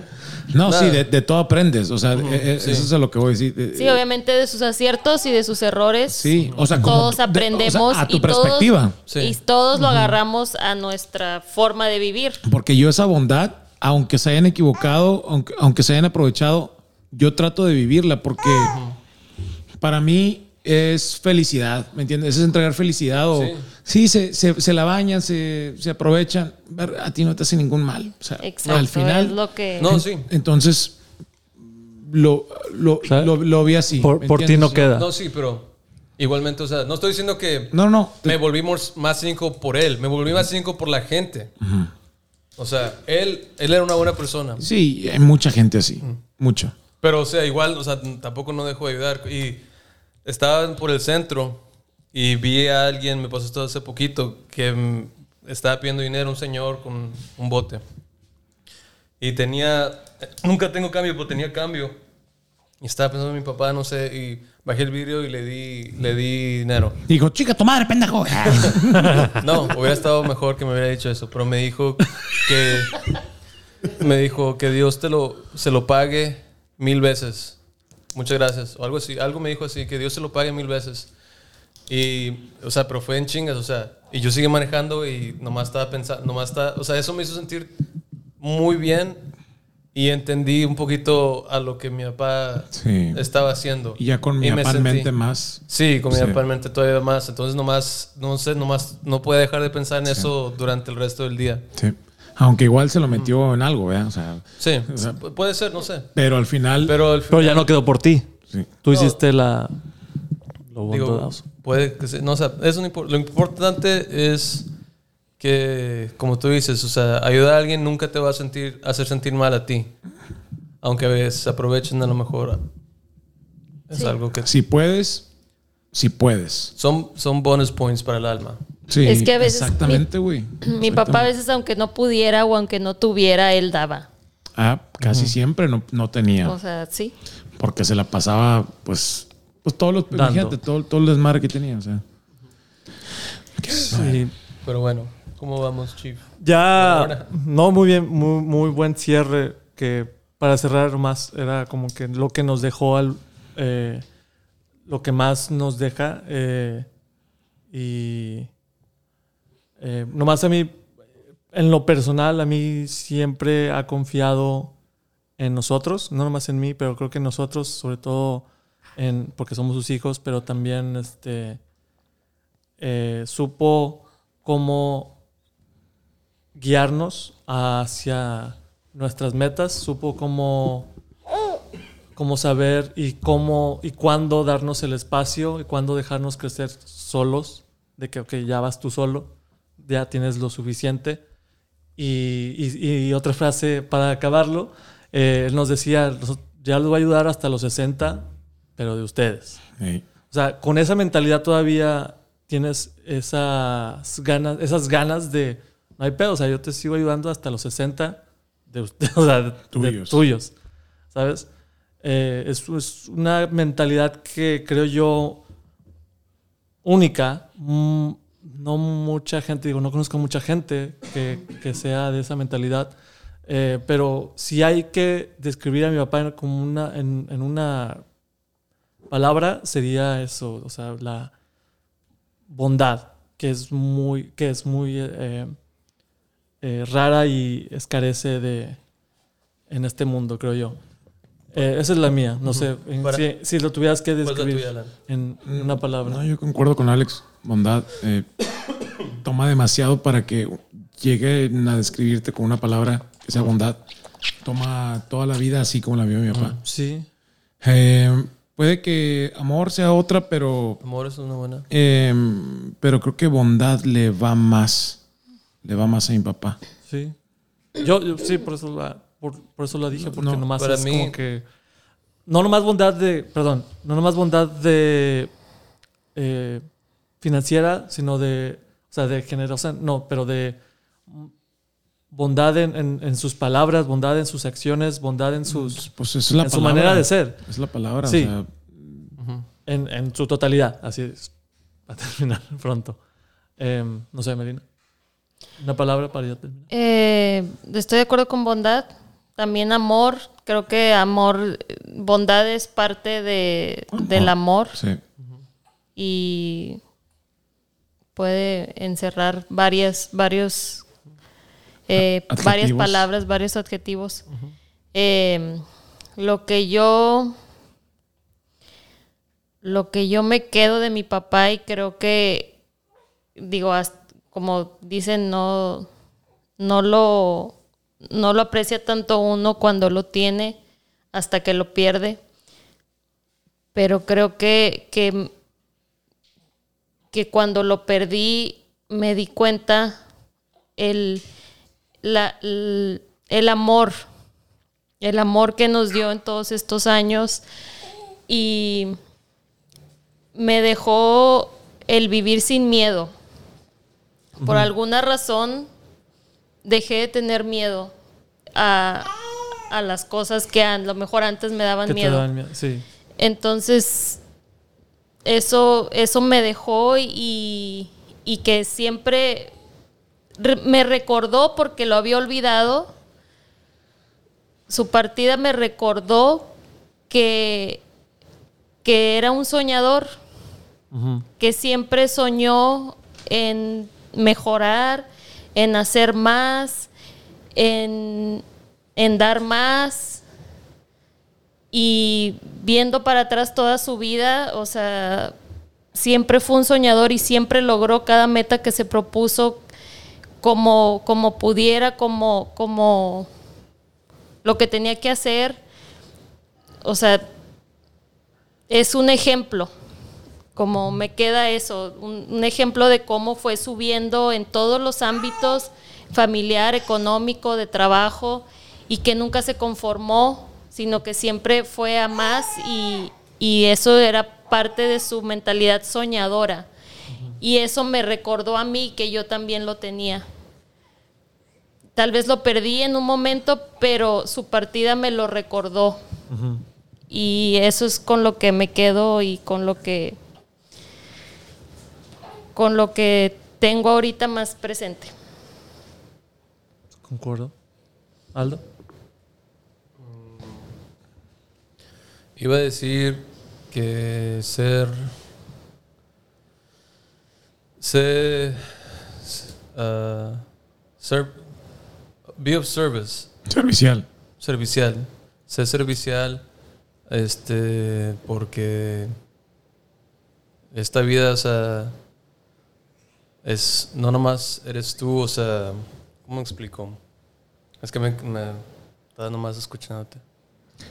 Sí, de todo aprendes. O sea, eso es a lo que voy a decir. Sí, obviamente de sus aciertos y de sus errores. Sí, o sea, todos aprendemos. O sea, a tu perspectiva. Y todos lo agarramos a nuestra forma de vivir. Porque yo esa bondad, aunque se hayan equivocado, aunque se hayan aprovechado, yo trato de vivirla porque para mí... es felicidad, ¿me entiendes? Es entregar felicidad o... Sí, se la bañan, se aprovechan. A ti no te hace ningún mal. O sea, exacto, al final, es lo que... Entonces, lo vi así. Por ti no queda. No, sí, pero... Igualmente, o sea, no estoy diciendo que... No. Me volví más cínico por él. Me volví más cínico por la gente. O sea, él era una buena persona. Sí, hay mucha gente así. Mucho. Pero, o sea, igual, o sea, tampoco no dejó de ayudar y... Estaba por el centro y vi a alguien, me pasó esto hace poquito, que estaba pidiendo dinero, un señor con un bote. Y nunca tengo cambio, pero tenía cambio. Y estaba pensando en mi papá, no sé, y bajé el vidrio y le di dinero. Dijo, chica, tu madre, pendejo. No, hubiera estado mejor que me hubiera dicho eso, pero me dijo que Dios se lo pague 1000 veces. Muchas gracias. O algo así. Algo me dijo así, que Dios se lo pague 1000 veces. Y, o sea, pero fue en chingas, o sea. Y yo seguí manejando y nomás estaba pensando, o sea, eso me hizo sentir muy bien y entendí un poquito a lo que mi papá estaba haciendo. Y ya con mi papá en mente más. Sí, con mi papá en mente todavía más. Entonces nomás no puede dejar de pensar en eso durante el resto del día. Sí. Aunque igual se lo metió en algo, ¿verdad? O sea, sí, o sea, puede ser, no sé. Pero al final... Pero ya no quedó por ti. Sí. Tú hiciste la... Digo, puede que sea, no, o sea, lo importante es que, como tú dices, o sea, ayudar a alguien nunca te va a hacer sentir mal a ti. Aunque a veces aprovechen a lo mejor. Es algo que... Si puedes. Son bonus points para el alma. Sí, es que a veces exactamente, güey. Mi papá a veces, aunque no pudiera o aunque no tuviera, él daba. Casi siempre no tenía. O sea, sí. Porque se la pasaba, pues todos los... Imagínate, todo el desmadre que tenía, o sea. Sí. Pero bueno, ¿cómo vamos, Chief? Ya, no, muy bien, muy, muy buen cierre, que para cerrar más era como que lo que nos dejó, lo que más nos deja, y... Nomás a mí, en lo personal, a mí siempre ha confiado en nosotros, no nomás en mí, pero creo que en nosotros, sobre todo porque somos sus hijos, pero también supo cómo guiarnos hacia nuestras metas, supo cómo saber y cómo y cuándo darnos el espacio y cuándo dejarnos crecer solos, de que okay, ya vas tú solo, ya tienes lo suficiente. Y otra frase para acabarlo, él nos decía, ya los voy a ayudar hasta los 60, pero de ustedes. Sí. O sea, con esa mentalidad todavía tienes esas ganas de, no hay pedo, o sea, yo te sigo ayudando hasta los 60 de ustedes, o sea, de tuyos, ¿sabes? Es una mentalidad que creo yo única. No mucha gente, digo, no conozco mucha gente que sea de esa mentalidad, pero si hay que describir a mi papá como en una palabra, sería eso, o sea, la bondad, que es muy rara y escarece en este mundo, creo yo. Esa es la mía, no sé, si lo tuvieras que describir en una palabra. No, yo concuerdo con Alex, bondad. Toma demasiado para que lleguen a describirte con una palabra que sea bondad. Toma toda la vida así como la vio mi papá. Sí. Puede que amor sea otra, pero... Amor es una buena. Pero creo que bondad le va más a mi papá. Sí. Yo sí, por eso la dije, porque no, nomás es mí, como que... No nomás bondad de financiera, sino de... O sea, de generosa... No, pero de bondad en sus palabras, bondad en sus acciones, bondad en sus... Pues es la en palabra, su manera de ser. Es la palabra, sí. O sea, en su totalidad, así es. Va a terminar pronto. No sé, Melina. Una palabra para ya terminar. Estoy de acuerdo con bondad. También amor, creo que amor, bondad es parte del amor. Sí. Y puede encerrar varias palabras, varios adjetivos. Uh-huh. Lo que yo me quedo de mi papá, y creo que, digo, hasta, como dicen, no lo aprecia tanto uno cuando lo tiene hasta que lo pierde. Pero creo que cuando lo perdí me di cuenta el amor que nos dio en todos estos años, y me dejó el vivir sin miedo. Por alguna razón dejé de tener miedo a las cosas que a lo mejor antes me daban miedo. Sí. Entonces eso me dejó, y que siempre me recordó, porque lo había olvidado. Su partida me recordó que era un soñador, que siempre soñó en mejorar, en hacer más, en dar más. Y viendo para atrás toda su vida, o sea, siempre fue un soñador y siempre logró cada meta que se propuso, como pudiera, como lo que tenía que hacer. O sea, es un ejemplo. Como me queda eso, un ejemplo de cómo fue subiendo en todos los ámbitos, familiar, económico, de trabajo, y que nunca se conformó, sino que siempre fue a más, y eso era parte de su mentalidad soñadora. Y eso me recordó a mí que yo también lo tenía. Tal vez lo perdí en un momento, pero su partida me lo recordó. Uh-huh. Y eso es con lo que me quedo, y con lo que tengo ahorita más presente. Concuerdo. Aldo. Iba a decir que ser Be of service. Servicial. Ser servicial, porque esta vida, o sea, es no nomás eres tú, o sea, ¿cómo explico? Es que me estaba nomás escuchándote.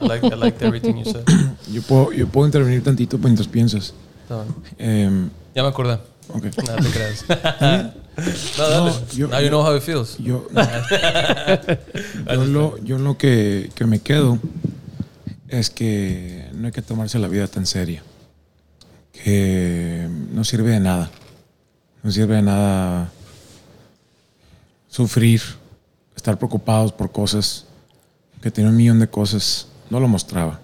I liked everything you said. Yo puedo intervenir tantito mientras piensas. Ya me acordé. Okay. Nada, te creas. Now you know how it feels. Yo lo que me quedo es que no hay que tomarse la vida tan seria. Que no sirve de nada. No sirve de nada sufrir, estar preocupados por cosas, que tenía un millón de cosas, no lo mostraba.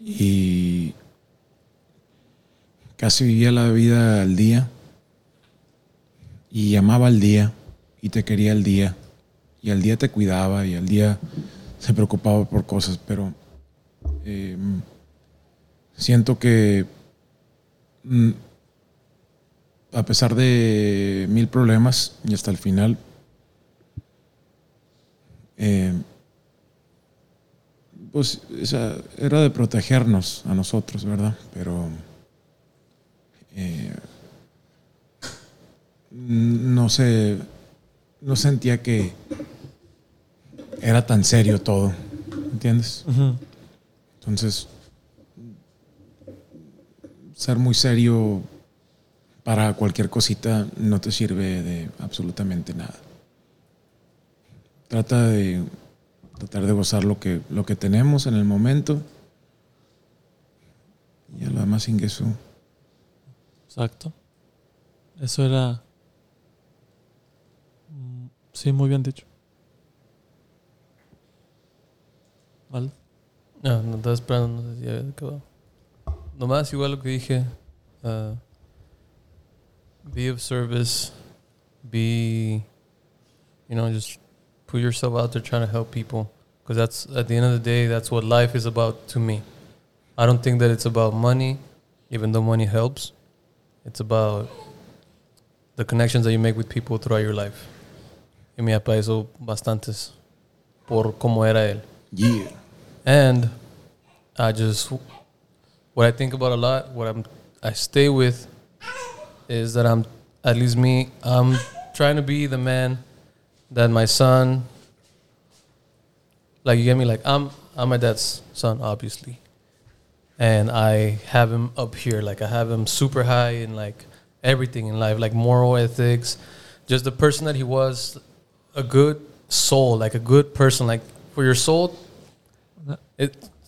Y casi vivía la vida al día, y amaba al día, y te quería al día, y al día te cuidaba, y al día se preocupaba por cosas, pero siento que a pesar de 1000 problemas y hasta el final, pues esa era de protegernos a nosotros, ¿verdad? Pero no sentía que era tan serio todo, ¿entiendes? Uh-huh. Entonces, ser muy serio para cualquier cosita no te sirve de absolutamente nada. Trata de gozar lo que tenemos en el momento y a lo demás sin Jesús. Exacto. Eso era... Sí, muy bien dicho. ¿Vale? No estaba esperando, no sé si había acabado. Nomás igual lo que dije. Be of service. Be... just... put yourself out there trying to help people, because that's, at the end of the day, that's what life is about to me. I don't think that it's about money, even though money helps. It's about the connections that you make with people throughout your life. Y me aplaudo bastantes por cómo era él. Yeah. And what I think about a lot, I stay with, is that I'm trying to be the man that my son, like, you get me? Like, I'm my dad's son, obviously. And I have him up here. Like, I have him super high in, like, everything in life. Like, moral ethics. Just the person that he was. A good soul. Like, a good person. Like, for your soul,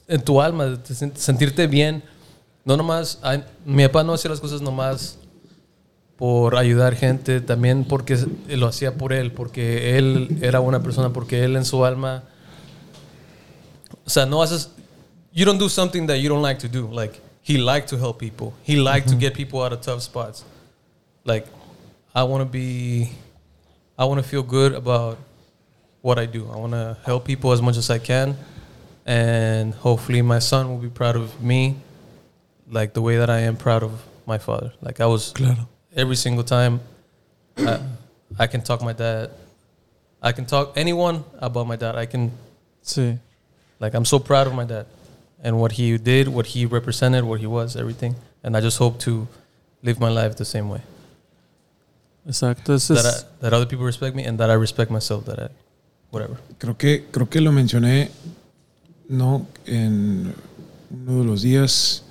en tu alma, sentirte bien. No nomás, mi papá no hacía las cosas nomás por ayudar gente, también porque lo hacía por él, porque él era buena persona, porque él en su alma, o sea, no haces, you don't do something that you don't like to do. Like, he liked to help people, he liked to get people out of tough spots. Like, I want to feel good about what I do. I want to help people as much as I can, and hopefully my son will be proud of me, like the way that I am proud of my father. Like, I was... Claro. Every single time, I can talk my dad. I can talk anyone about my dad. I can, sí. Like, I'm so proud of my dad and what he did, what he represented, what he was, everything. And I just hope to live my life the same way. Exacto. That other people respect me and that I respect myself. Whatever. Creo que lo mencioné, no, en uno de los días.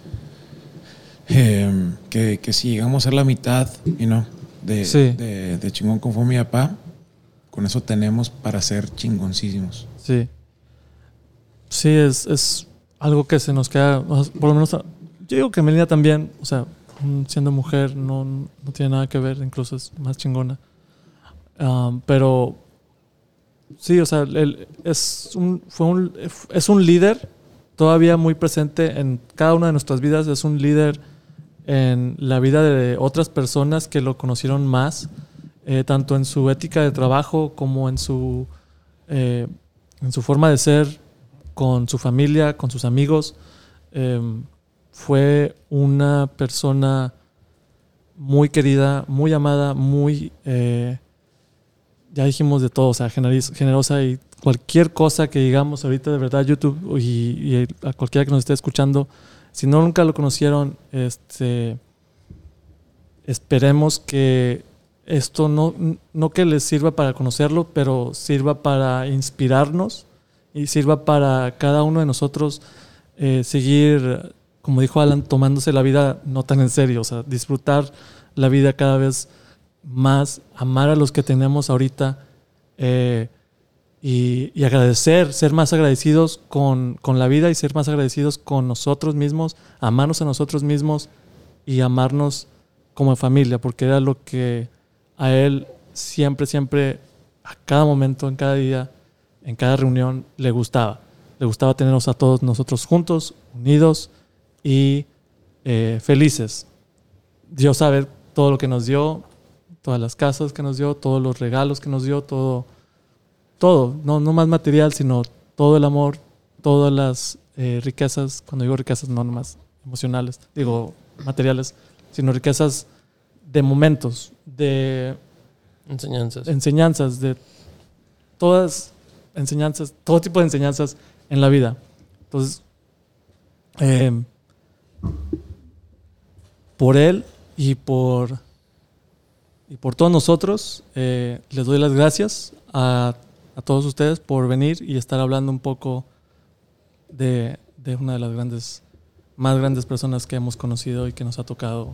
Que si llegamos a ser la mitad, de chingón como fue mi papá, con eso tenemos para ser chingoncísimos. Sí. Sí, es algo que se nos queda, o sea, por lo menos, yo digo que Melina también, o sea, siendo mujer no tiene nada que ver, incluso es más chingona. Pero sí, o sea, él es un líder todavía muy presente en cada una de nuestras vidas, es un líder en la vida de otras personas que lo conocieron más, tanto en su ética de trabajo como en su forma de ser, con su familia, con sus amigos. Fue una persona muy querida, muy amada, muy ya dijimos de todo, o sea, generosa, y cualquier cosa que digamos ahorita, de verdad, YouTube y a cualquiera que nos esté escuchando, si no nunca lo conocieron, esperemos que esto no que les sirva para conocerlo, pero sirva para inspirarnos y sirva para cada uno de nosotros seguir, como dijo Alan, tomándose la vida no tan en serio, o sea, disfrutar la vida cada vez más, amar a los que tenemos ahorita, y agradecer, ser más agradecidos con la vida y ser más agradecidos con nosotros mismos, amarnos a nosotros mismos y amarnos como familia, porque era lo que a él siempre, a cada momento, en cada día, en cada reunión, le gustaba. Le gustaba tenernos a todos nosotros juntos, unidos y felices. Dios sabe todo lo que nos dio, todas las casas que nos dio, todos los regalos que nos dio, todo, no más material, sino todo el amor, todas las riquezas. Cuando digo riquezas, no nomás emocionales, digo materiales, sino riquezas de momentos, de enseñanzas, de todas enseñanzas, todo tipo de enseñanzas en la vida. Entonces, por él y por todos nosotros, les doy las gracias a todos ustedes por venir y estar hablando un poco de una de las más grandes personas que hemos conocido y que nos ha tocado,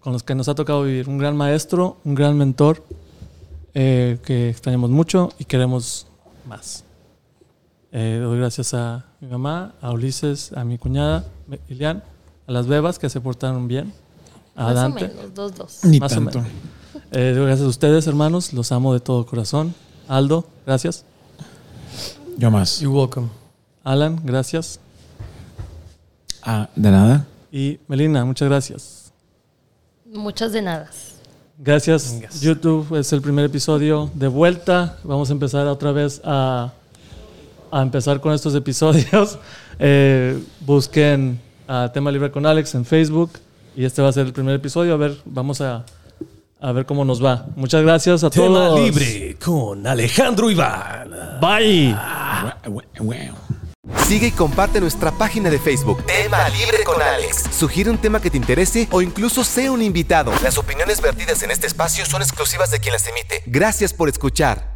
con los que nos ha tocado vivir. Un gran maestro, un gran mentor, que extrañamos mucho y queremos más. Doy gracias a mi mamá, a Ulises, a mi cuñada, Ilian, a las bebas que se portaron bien, a más Dante. Más o menos, dos. Ni más tanto. O menos. Doy gracias a ustedes, hermanos, los amo de todo corazón. Aldo, gracias. Yo más. You're welcome. Alan, gracias. Ah, de nada. Y Melina, muchas gracias. Muchas de nada. Gracias. Yes. YouTube es el primer episodio de vuelta. Vamos a empezar otra vez a empezar con estos episodios. Busquen a Tema Libre con Alex en Facebook y este va a ser el primer episodio. A ver, vamos a ver cómo nos va. Muchas gracias a todos. Tema Libre con Alejandro Iván. Bye. Sigue y comparte nuestra página de Facebook Tema Libre con Alex. Sugiere un tema que te interese o incluso sea un invitado. Las opiniones vertidas en este espacio son exclusivas de quien las emite. Gracias por escuchar.